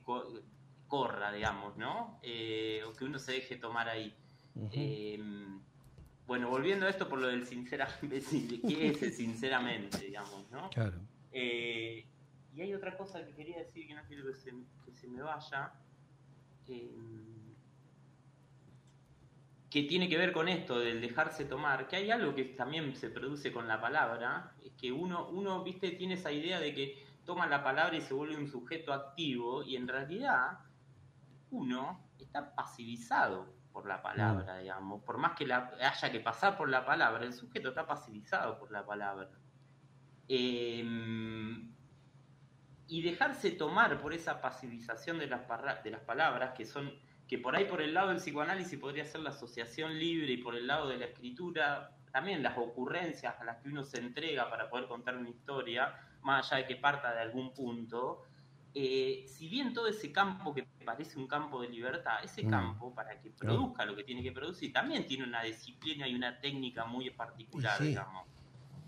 corra, digamos, ¿no? O que uno se deje tomar ahí. Bueno, volviendo a esto por lo del sinceramente, ¿qué es el sinceramente, digamos, ¿no? Claro. Y hay otra cosa que quería decir que no quiero que se me vaya, que tiene que ver con esto del dejarse tomar, que hay algo que también se produce con la palabra, es que uno viste, tiene esa idea de que toma la palabra y se vuelve un sujeto activo, y en realidad uno está pasivizado por la palabra, digamos, por más que haya que pasar por la palabra, el sujeto está pasivizado por la palabra. Y dejarse tomar por esa pasivización de las palabras, que por ahí por el lado del psicoanálisis podría ser la asociación libre, y por el lado de la escritura también las ocurrencias a las que uno se entrega para poder contar una historia, más allá de que parta de algún punto, si bien todo ese campo que parece un campo de libertad, ese campo para que produzca lo que tiene que producir, también tiene una disciplina y una técnica muy particular, digamos.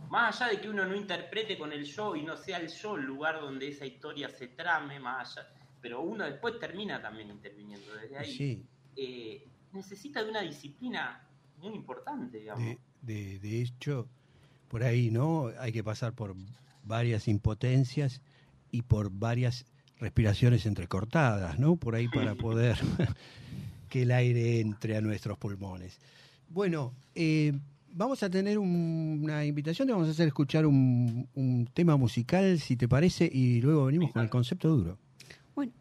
Más allá de que uno no interprete con el yo y no sea el yo el lugar donde esa historia se trame, más allá, pero uno después termina también interviniendo desde ahí. Necesita de una disciplina muy importante, digamos. De hecho, por ahí, ¿no? Hay que pasar por varias impotencias y por varias respiraciones entrecortadas, ¿no? Por ahí para poder que el aire entre a nuestros pulmones. Bueno, vamos a tener una invitación, te vamos a hacer escuchar un tema musical, si te parece, y luego venimos con el concepto duro. Bueno.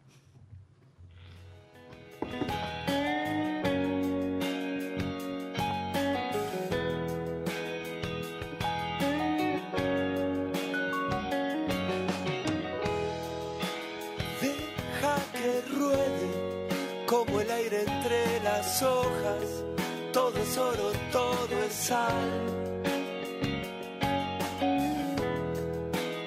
Deja que ruede como el aire entre las hojas. Todo es oro, todo es sal.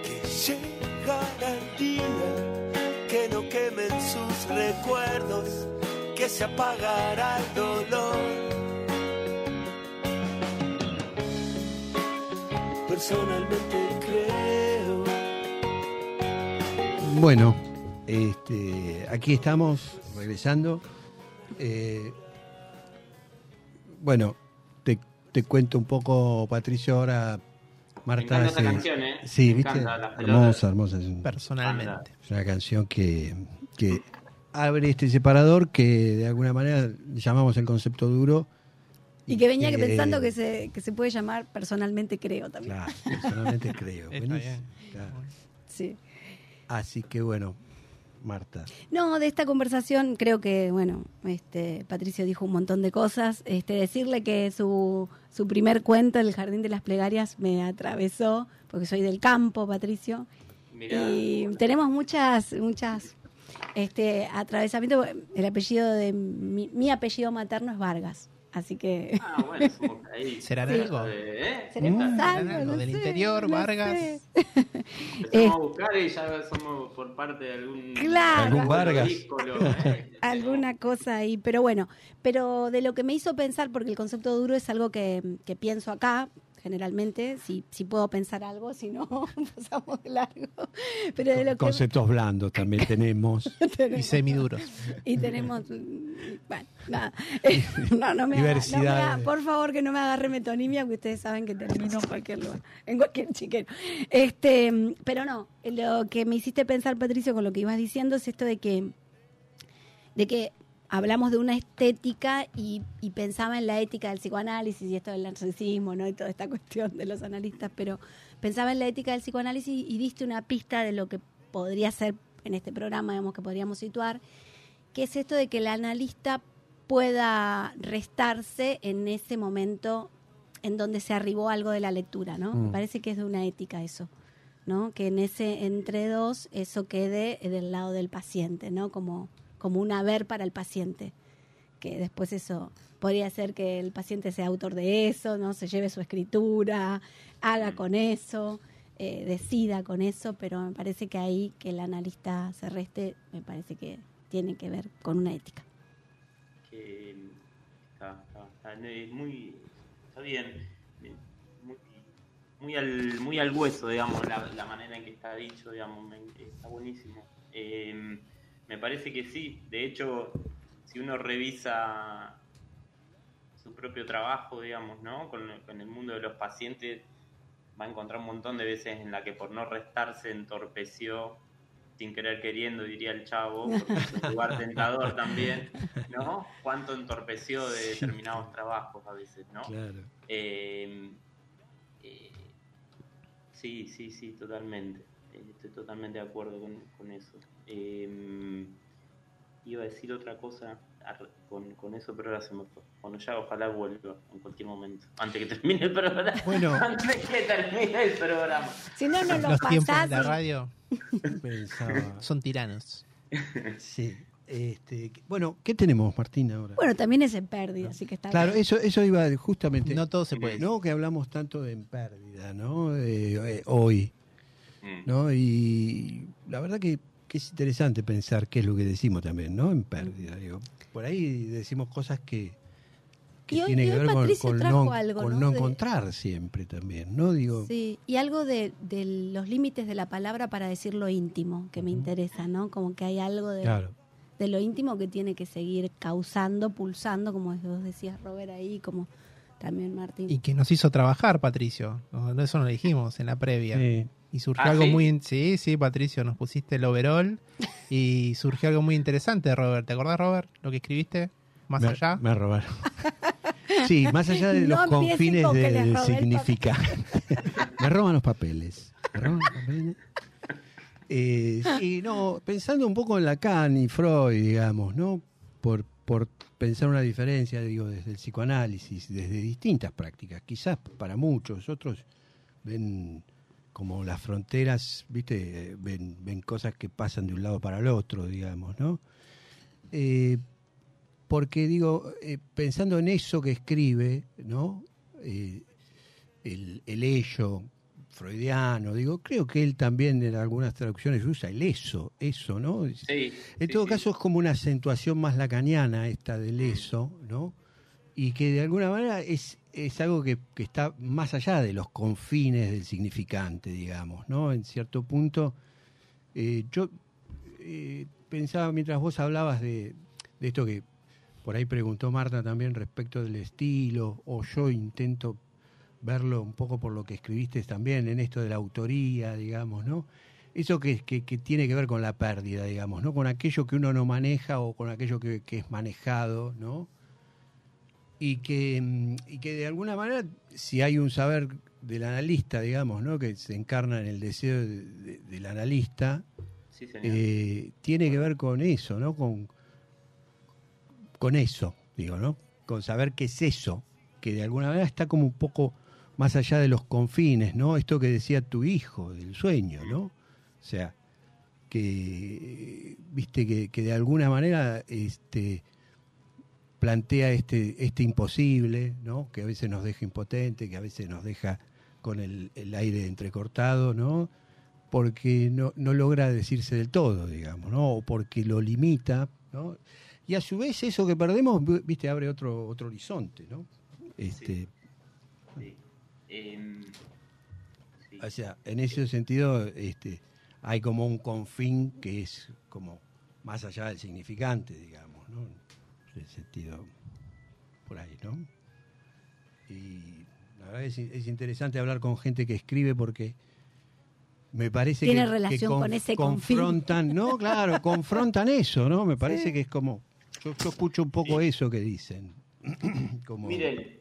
Que llegará el día que no quemen sus recuerdos, que se apagará el dolor. Personalmente creo. Bueno, aquí estamos regresando. Bueno, te cuento un poco, Patricio, ahora Marta... Me encanta esa canción, ¿eh? Sí, ¿viste? Hermosa. Personalmente. Es una canción que abre este separador que de alguna manera llamamos el concepto duro Y que venía pensando que se puede llamar Personalmente Creo también. Claro, Personalmente Creo. Claro. Sí. Así que bueno, Marta. No, de esta conversación creo que, bueno, Patricio dijo un montón de cosas. Decirle que su primer cuento, El Jardín de las Plegarias, me atravesó, porque soy del campo, Patricio. Mirá, y tenemos muchas atravesamiento. El apellido de mi apellido materno es Vargas, así que bueno, somos ahí. ¿Será algo? ¿Será algo del interior, no Vargas? Sé. Empezamos a buscar y ya somos por parte de algún Vargas. Ridículo, alguna cosa ahí, pero bueno, pero de lo que me hizo pensar, porque el concepto duro es algo que pienso acá generalmente, si puedo pensar algo, si no, pasamos de largo. Pero de lo conceptos blandos también tenemos. Y semiduros. Y tenemos, bueno, nada. No me haga, por favor, que no me agarre metonimia, que ustedes saben que termino en cualquier lugar, en cualquier chiquero. Pero no, lo que me hiciste pensar, Patricio, con lo que ibas diciendo es esto de que hablamos de una estética y pensaba en la ética del psicoanálisis y esto del narcisismo, ¿no? Y toda esta cuestión de los analistas, pero pensaba en la ética del psicoanálisis y diste una pista de lo que podría ser en este programa, digamos, que podríamos situar, que es esto de que el analista pueda restarse en ese momento en donde se arribó algo de la lectura, ¿no? Me parece que es de una ética eso, ¿no? Que en ese entre dos eso quede del lado del paciente, ¿no? Como un haber para el paciente, que después eso podría ser que el paciente sea autor de eso, ¿no? Se lleve su escritura, haga con eso, decida con eso, pero me parece que ahí que el analista se reste, me parece que tiene que ver con una ética. Está bien, muy al hueso, digamos, la manera en que está dicho, digamos, está buenísimo. Me parece que sí, de hecho, si uno revisa su propio trabajo, digamos, ¿no? Con el mundo de los pacientes, va a encontrar un montón de veces en la que por no restarse entorpeció, sin querer queriendo, diría el Chavo, porque es un lugar tentador también, ¿no? Cuánto entorpeció de determinados trabajos a veces, ¿no? Claro. Sí, totalmente. Estoy totalmente de acuerdo con eso. Iba a decir otra cosa con eso, pero ahora se me fue. Bueno, ya ojalá vuelva en cualquier momento. Antes que termine el programa. Bueno. Antes que termine el programa. Si no, no lo pasás. La radio son tiranos. Sí. Bueno, ¿qué tenemos, Martín, ahora? Bueno, también es en pérdida, así que está claro, bien. eso iba justamente. No todo se puede. No que hablamos tanto de en pérdida, ¿no? Hoy. ¿No? Y la verdad que es interesante pensar qué es lo que decimos también, ¿no? En pérdida, digo. Por ahí decimos cosas que tienen que ver con no encontrar siempre también, ¿no? Digo, sí, y algo de los límites de la palabra para decir lo íntimo, que me interesa, ¿no? Como que hay algo de lo íntimo que tiene que seguir causando, pulsando, como vos decías, Robert, ahí, como también Martín. Y que nos hizo trabajar, Patricio. Eso nos lo dijimos en la previa. Sí. Y surgió algo muy... Sí, Patricio, nos pusiste el overall y surgió algo muy interesante, Robert. ¿Te acordás, Robert, lo que escribiste? Más allá. Me robaron. Sí, más allá de los confines del significado. Me roban los papeles. Sí, no, pensando un poco en Lacan y Freud, digamos, ¿no? Por pensar una diferencia, digo, desde el psicoanálisis, desde distintas prácticas. Quizás para muchos, otros ven... como las fronteras, ¿viste? Ven cosas que pasan de un lado para el otro, digamos, ¿no? Porque, digo, pensando en eso que escribe, ¿no? El ello freudiano, digo, creo que él también en algunas traducciones usa el eso, ¿no? Sí, en todo caso es como una acentuación más lacaniana esta del eso, ¿no? Y que de alguna manera es algo que está más allá de los confines del significante, digamos, ¿no? En cierto punto, yo pensaba mientras vos hablabas de esto que por ahí preguntó Marta también respecto del estilo, o yo intento verlo un poco por lo que escribiste también en esto de la autoría, digamos, ¿no? Eso que tiene que ver con la pérdida, digamos, ¿no? Con aquello que uno no maneja o con aquello que es manejado, ¿no? y que de alguna manera, si hay un saber del analista, digamos, ¿no?, que se encarna en el deseo del analista, sí, señor. Tiene que ver con eso, ¿no? Con eso, digo, ¿no? Con saber qué es eso, que de alguna manera está como un poco más allá de los confines, ¿no? Esto que decía tu hijo, del sueño, ¿no? O sea, que, viste, que de alguna manera plantea este imposible, ¿no?, que a veces nos deja impotente, que a veces nos deja con el aire entrecortado, ¿no?, porque no logra decirse del todo, digamos, ¿no?, o porque lo limita, ¿no? Y a su vez eso que perdemos, viste, abre otro horizonte, ¿no? Sí. O sea, en ese sentido hay como un confín que es como más allá del significante, digamos, ¿no? En ese sentido, por ahí, ¿no? Y la verdad es interesante hablar con gente que escribe porque me parece tiene que relación que con ese confrontan, confín. No, claro, confrontan eso, ¿no? Me parece que es como yo escucho un poco eso que dicen. Como... Miren,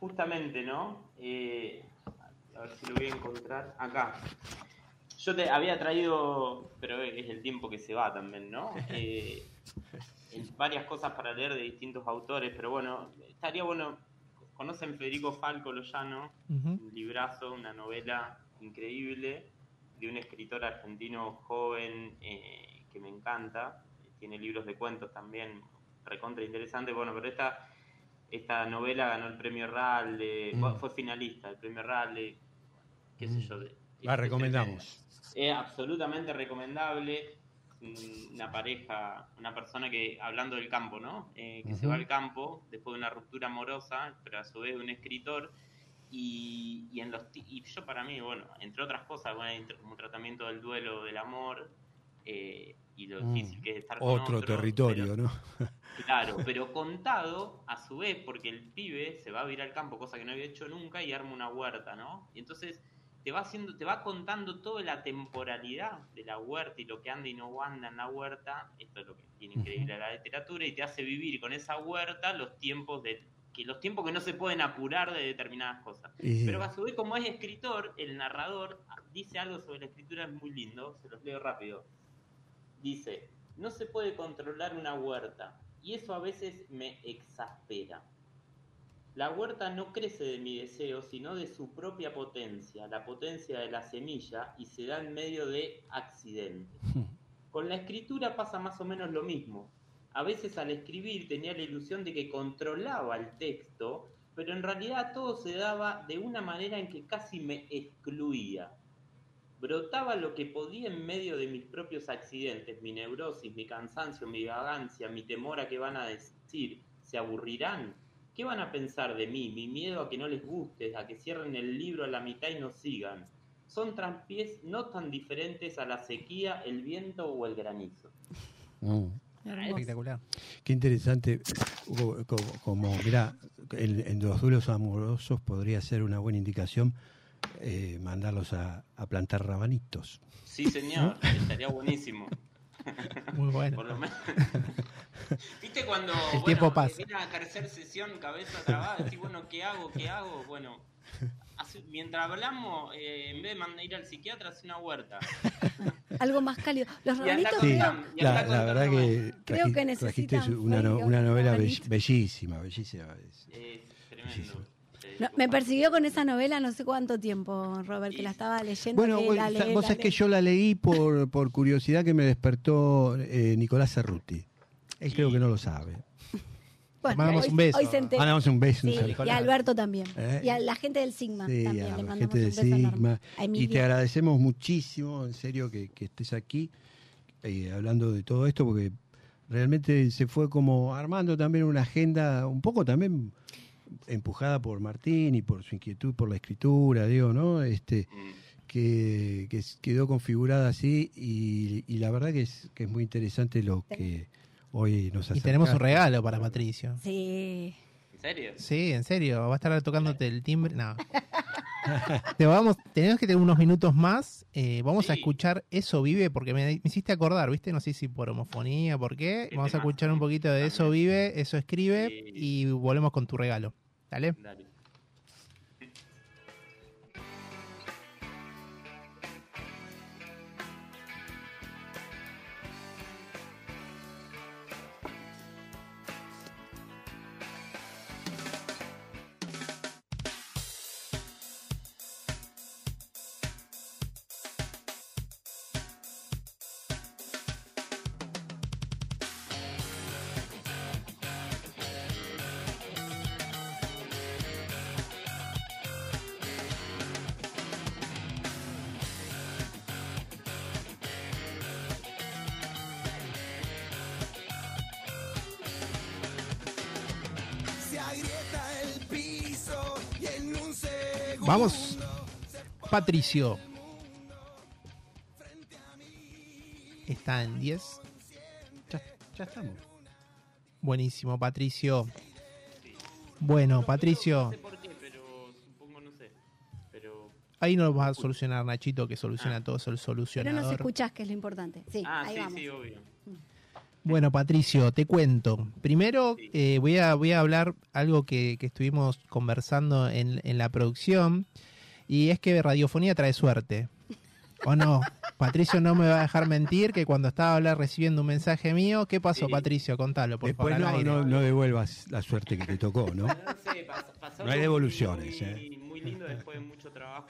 justamente, ¿no? A ver si lo voy a encontrar acá. Yo te había traído, pero es el tiempo que se va también, ¿no? Varias cosas para leer de distintos autores, pero bueno, estaría bueno. ¿Conocen Federico Falco, Lo llano? Un librazo, una novela increíble de un escritor argentino joven que me encanta. Tiene libros de cuentos también, recontra interesante. Bueno, pero esta novela ganó el premio Rale, fue finalista del premio Rale, qué sé yo. La recomendamos. Es absolutamente recomendable. Una pareja, una persona que, hablando del campo, ¿no? Que se va al campo después de una ruptura amorosa, pero a su vez un escritor. Y yo, para mí, bueno, entre otras cosas, bueno, un tratamiento del duelo, del amor, y lo difícil que es estar con otro territorio, pero, ¿no? Claro, pero contado a su vez, porque el pibe se va a vivir al campo, cosa que no había hecho nunca, y arma una huerta, ¿no? Y entonces te va contando toda la temporalidad de la huerta y lo que anda y no anda en la huerta. Esto es lo que tiene increíble la literatura, y te hace vivir con esa huerta los tiempos que no se pueden apurar de determinadas cosas. Pero a su vez, como es escritor, el narrador dice algo sobre la escritura, es muy lindo, se los leo rápido. Dice: no se puede controlar una huerta, y eso a veces me exaspera. La huerta no crece de mi deseo, sino de su propia potencia, la potencia de la semilla, y se da en medio de accidentes. Con la escritura pasa más o menos lo mismo. A veces al escribir tenía la ilusión de que controlaba el texto, pero en realidad todo se daba de una manera en que casi me excluía. Brotaba lo que podía en medio de mis propios accidentes, mi neurosis, mi cansancio, mi vagancia, mi temor a qué van a decir, ¿se aburrirán?, ¿qué van a pensar de mí?, mi miedo a que no les guste, a que cierren el libro a la mitad y no sigan. Son traspiés no tan diferentes a la sequía, el viento o el granizo. Espectacular. Qué interesante. Como mira, en los duelos amorosos podría ser una buena indicación mandarlos a plantar rabanitos. Sí, señor, ¿no? Estaría buenísimo. Muy bueno. Por lo menos. ¿Viste cuando el tiempo pasa? Viene a ejercer sesión, cabeza trabada, decís, bueno, ¿qué hago? Bueno, mientras hablamos, en vez de ir al psiquiatra, hace una huerta. Algo más cálido. Los rabanitos, sí, la verdad que creo que necesitas una novela bellísima, bellísima. Es tremendo. Bellísima. No, me persiguió con esa novela no sé cuánto tiempo, Robert, que la estaba leyendo. Bueno, vos sabés que yo la leí por curiosidad que me despertó Nicolás Cerruti. Él creo que no lo sabe. Bueno, mandamos un beso. Mandamos un beso. Sí, y a Alberto también. Y a la gente del Sigma también. A la gente del Sigma. Y te agradecemos muchísimo, en serio, que estés aquí hablando de todo esto, porque realmente se fue como armando también una agenda un poco también empujada por Martín y por su inquietud por la escritura, digo, ¿no? Que quedó configurada así, y la verdad que es muy interesante lo que hoy nos hace. Y tenemos un regalo para Patricio. Sí. ¿En serio? Sí, en serio. Va a estar tocándote el timbre. No. Tenemos que tener unos minutos más. Vamos a escuchar Eso Vive, porque me hiciste acordar, ¿viste? No sé si por homofonía, por qué. Vamos a escuchar un poquito de Eso Vive, Eso Escribe, y volvemos con tu regalo. ¿Dale? Dale. Vamos, Patricio. Está en 10. Ya estamos. Buenísimo, Patricio. Bueno, Patricio. No sé por qué, pero supongo, no sé. Pero... Ahí no lo vas a solucionar, Nachito, que soluciona todo, es el solucionador. Pero nos escuchás, que es lo importante. Sí, ahí sí, vamos. Sí, obvio. Bueno, Patricio, te cuento. Primero voy a hablar algo que estuvimos conversando en la producción, y es que Radiofonía trae suerte. ¿O no? Patricio no me va a dejar mentir que cuando estaba recibiendo un mensaje mío, ¿qué pasó, Patricio? Contalo, por favor. Después no devuelvas la suerte que te tocó, ¿no? No sé, pasó. No hay devoluciones. Muy, muy lindo, después de mucho trabajo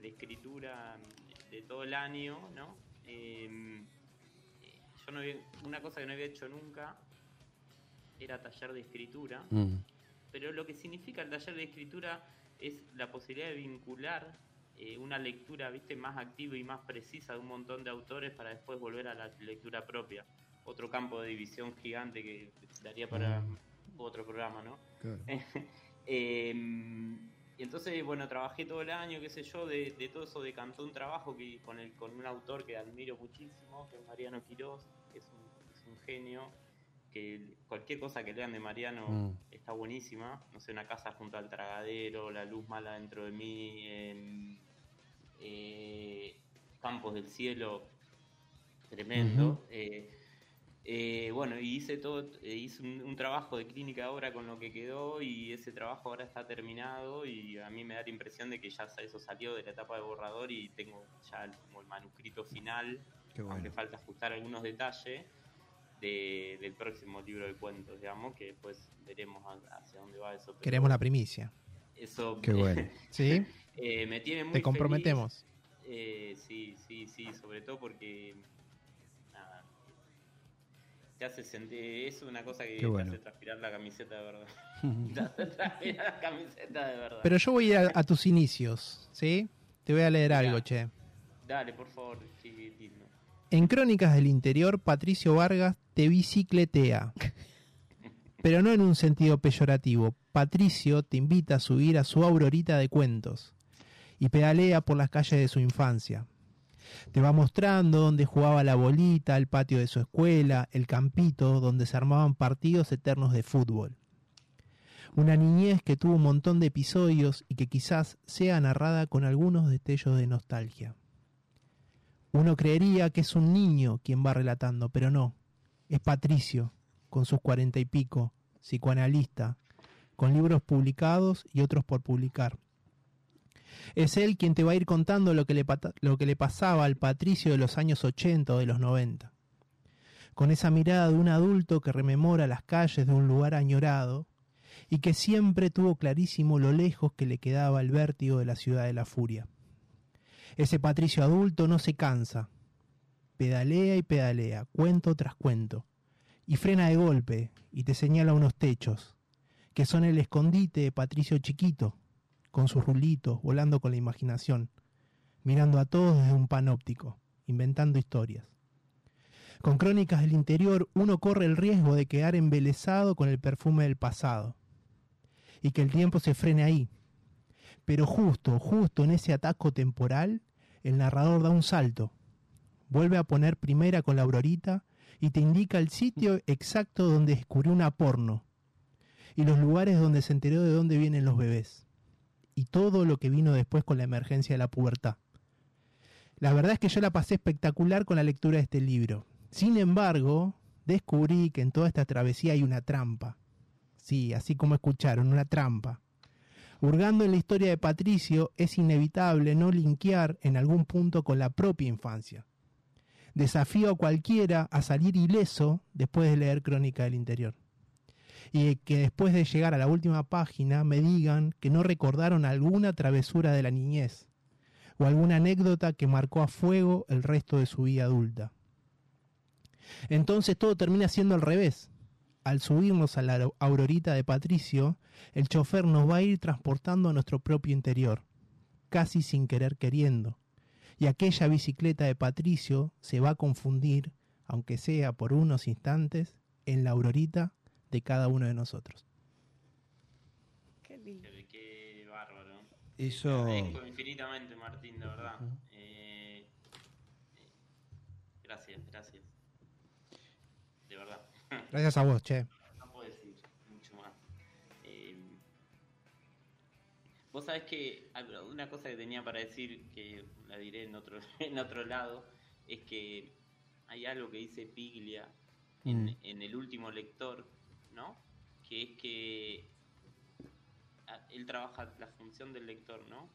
de escritura de todo el año, ¿no? Yo no había, una cosa que no había hecho nunca era taller de escritura, pero lo que significa el taller de escritura es la posibilidad de vincular una lectura, ¿viste?, más activa y más precisa de un montón de autores para después volver a la lectura propia. Otro campo de división gigante que daría para otro programa, ¿no? Claro. Y entonces, bueno, trabajé todo el año, qué sé yo, de todo eso decantó un trabajo que con un autor que admiro muchísimo, que es Mariano Quirós, que es un genio, que cualquier cosa que lean de Mariano está buenísima. No sé, Una casa junto al tragadero, La luz mala dentro de mí, Campos del cielo, tremendo. Bueno, y hice un trabajo de clínica ahora con lo que quedó, y ese trabajo ahora está terminado, y a mí me da la impresión de que ya eso salió de la etapa de borrador y tengo ya como el manuscrito final. Qué bueno. Aunque falta ajustar algunos detalles del próximo libro de cuentos, digamos, que después veremos hacia dónde va eso. Pero queremos la primicia. Eso. Qué bueno. ¿Sí? Me tiene muy feliz. Te comprometemos. Sí, sobre todo porque... Nada, te hace sentir, es una cosa que te hace transpirar la camiseta de verdad. Te hace transpirar la camiseta de verdad. Pero yo voy a tus inicios, ¿sí? Te voy a leer algo, che. Dale, por favor, chiquitino. En Crónicas del Interior, Patricio Vargas te bicicletea. Pero no en un sentido peyorativo. Patricio te invita a subir a su aurorita de cuentos y pedalea por las calles de su infancia. Te va mostrando dónde jugaba la bolita, el patio de su escuela, el campito donde se armaban partidos eternos de fútbol. Una niñez que tuvo un montón de episodios y que quizás sea narrada con algunos destellos de nostalgia. Uno creería que es un niño quien va relatando, pero no. Es Patricio, con sus 40 y pico, psicoanalista, con libros publicados y otros por publicar. Es él quien te va a ir contando lo que le pasaba al Patricio de los años 80 o de los 90. Con esa mirada de un adulto que rememora las calles de un lugar añorado y que siempre tuvo clarísimo lo lejos que le quedaba el vértigo de la ciudad de la furia. Ese Patricio adulto no se cansa. Pedalea y pedalea, cuento tras cuento. Y frena de golpe y te señala unos techos, que son el escondite de Patricio chiquito, con sus rulitos, volando con la imaginación, mirando a todos desde un panóptico, inventando historias. Con Crónicas del Interior uno corre el riesgo de quedar embelesado con el perfume del pasado y que el tiempo se frene ahí. Pero justo en ese atasco temporal, el narrador da un salto, vuelve a poner primera con la aurorita y te indica el sitio exacto donde descubrió una porno y los lugares donde se enteró de dónde vienen los bebés. y todo lo que vino después con la emergencia de la pubertad. La verdad es que yo la pasé espectacular con la lectura de este libro. Sin embargo, descubrí que en toda esta travesía hay una trampa. Sí, así como escucharon, una trampa. Hurgando en la historia de Patricio, es inevitable no linkear en algún punto con la propia infancia. Desafío a cualquiera a salir ileso después de leer Crónica del Interior. Y que después de llegar a la última página me digan que no recordaron alguna travesura de la niñez o alguna anécdota que marcó a fuego el resto de su vida adulta. Entonces todo termina siendo al revés. Al subirnos a la aurorita de Patricio, el chofer nos va a ir transportando a nuestro propio interior, casi sin querer queriendo. Y aquella bicicleta de Patricio se va a confundir, aunque sea por unos instantes, en la aurorita de cada uno de nosotros. Qué lindo. Qué bárbaro. Eso... Te agradezco infinitamente, Martín, de verdad. Uh-huh. Gracias. De verdad. Gracias a vos, che. No puedo decir mucho más. Vos sabés que una cosa que tenía para decir, que la diré en otro lado, es que hay algo que dice Piglia en El Último Lector, ¿no? Que es que él trabaja la función del lector, ¿no?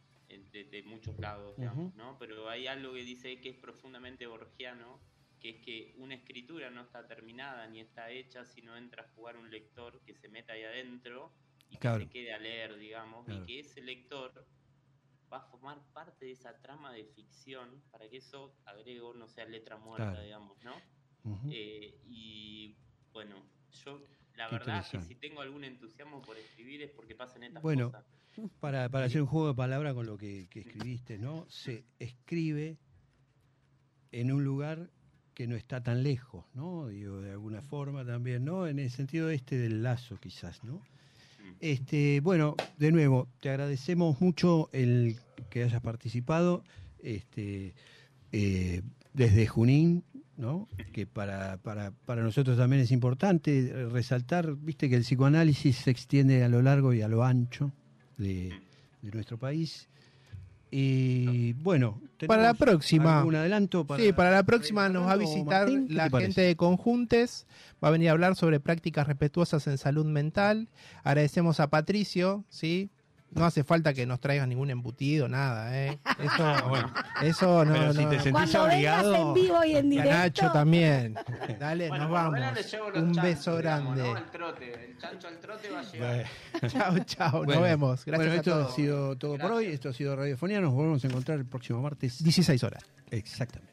De muchos lados, digamos, ¿no? Pero hay algo que dice que es profundamente borgiano, que es que una escritura no está terminada ni está hecha, sino entra a jugar un lector que se meta ahí adentro y claro, que se quede a leer, digamos, claro, y que ese lector va a formar parte de esa trama de ficción para que eso, agrego, no sea letra muerta, claro, digamos, ¿no? Y bueno, yo la verdad que si tengo algún entusiasmo por escribir es porque pasan estas cosas. Bueno, para hacer un juego de palabras con lo que escribiste, ¿no? Se escribe en un lugar que no está tan lejos, ¿no? Digo, de alguna forma también, ¿no? En el sentido del lazo, quizás, ¿no? Bueno, de nuevo, te agradecemos mucho el que hayas participado desde Junín, ¿no? Que para nosotros también es importante resaltar, viste, que el psicoanálisis se extiende a lo largo y a lo ancho de nuestro país. Y bueno, para la próxima, un adelanto para, sí, para la próxima nos va a visitar Martín, la gente de Conjuntes, va a venir a hablar sobre prácticas respetuosas en salud mental. Agradecemos a Patricio, ¿sí? No hace falta que nos traigan ningún embutido, nada, ¿eh? Eso, bueno, eso no. Pero si te sentís obligado, en vivo y en directo. Nacho también. Dale, bueno, nos vamos. Un beso grande. Digamos, ¿no? El chancho al trote va a llegar. Chao. Bueno, nos vemos. Gracias a todos. Esto ha sido todo por hoy. Esto ha sido Radiofonía. Nos volvemos a encontrar el próximo martes. 16 horas. Exactamente.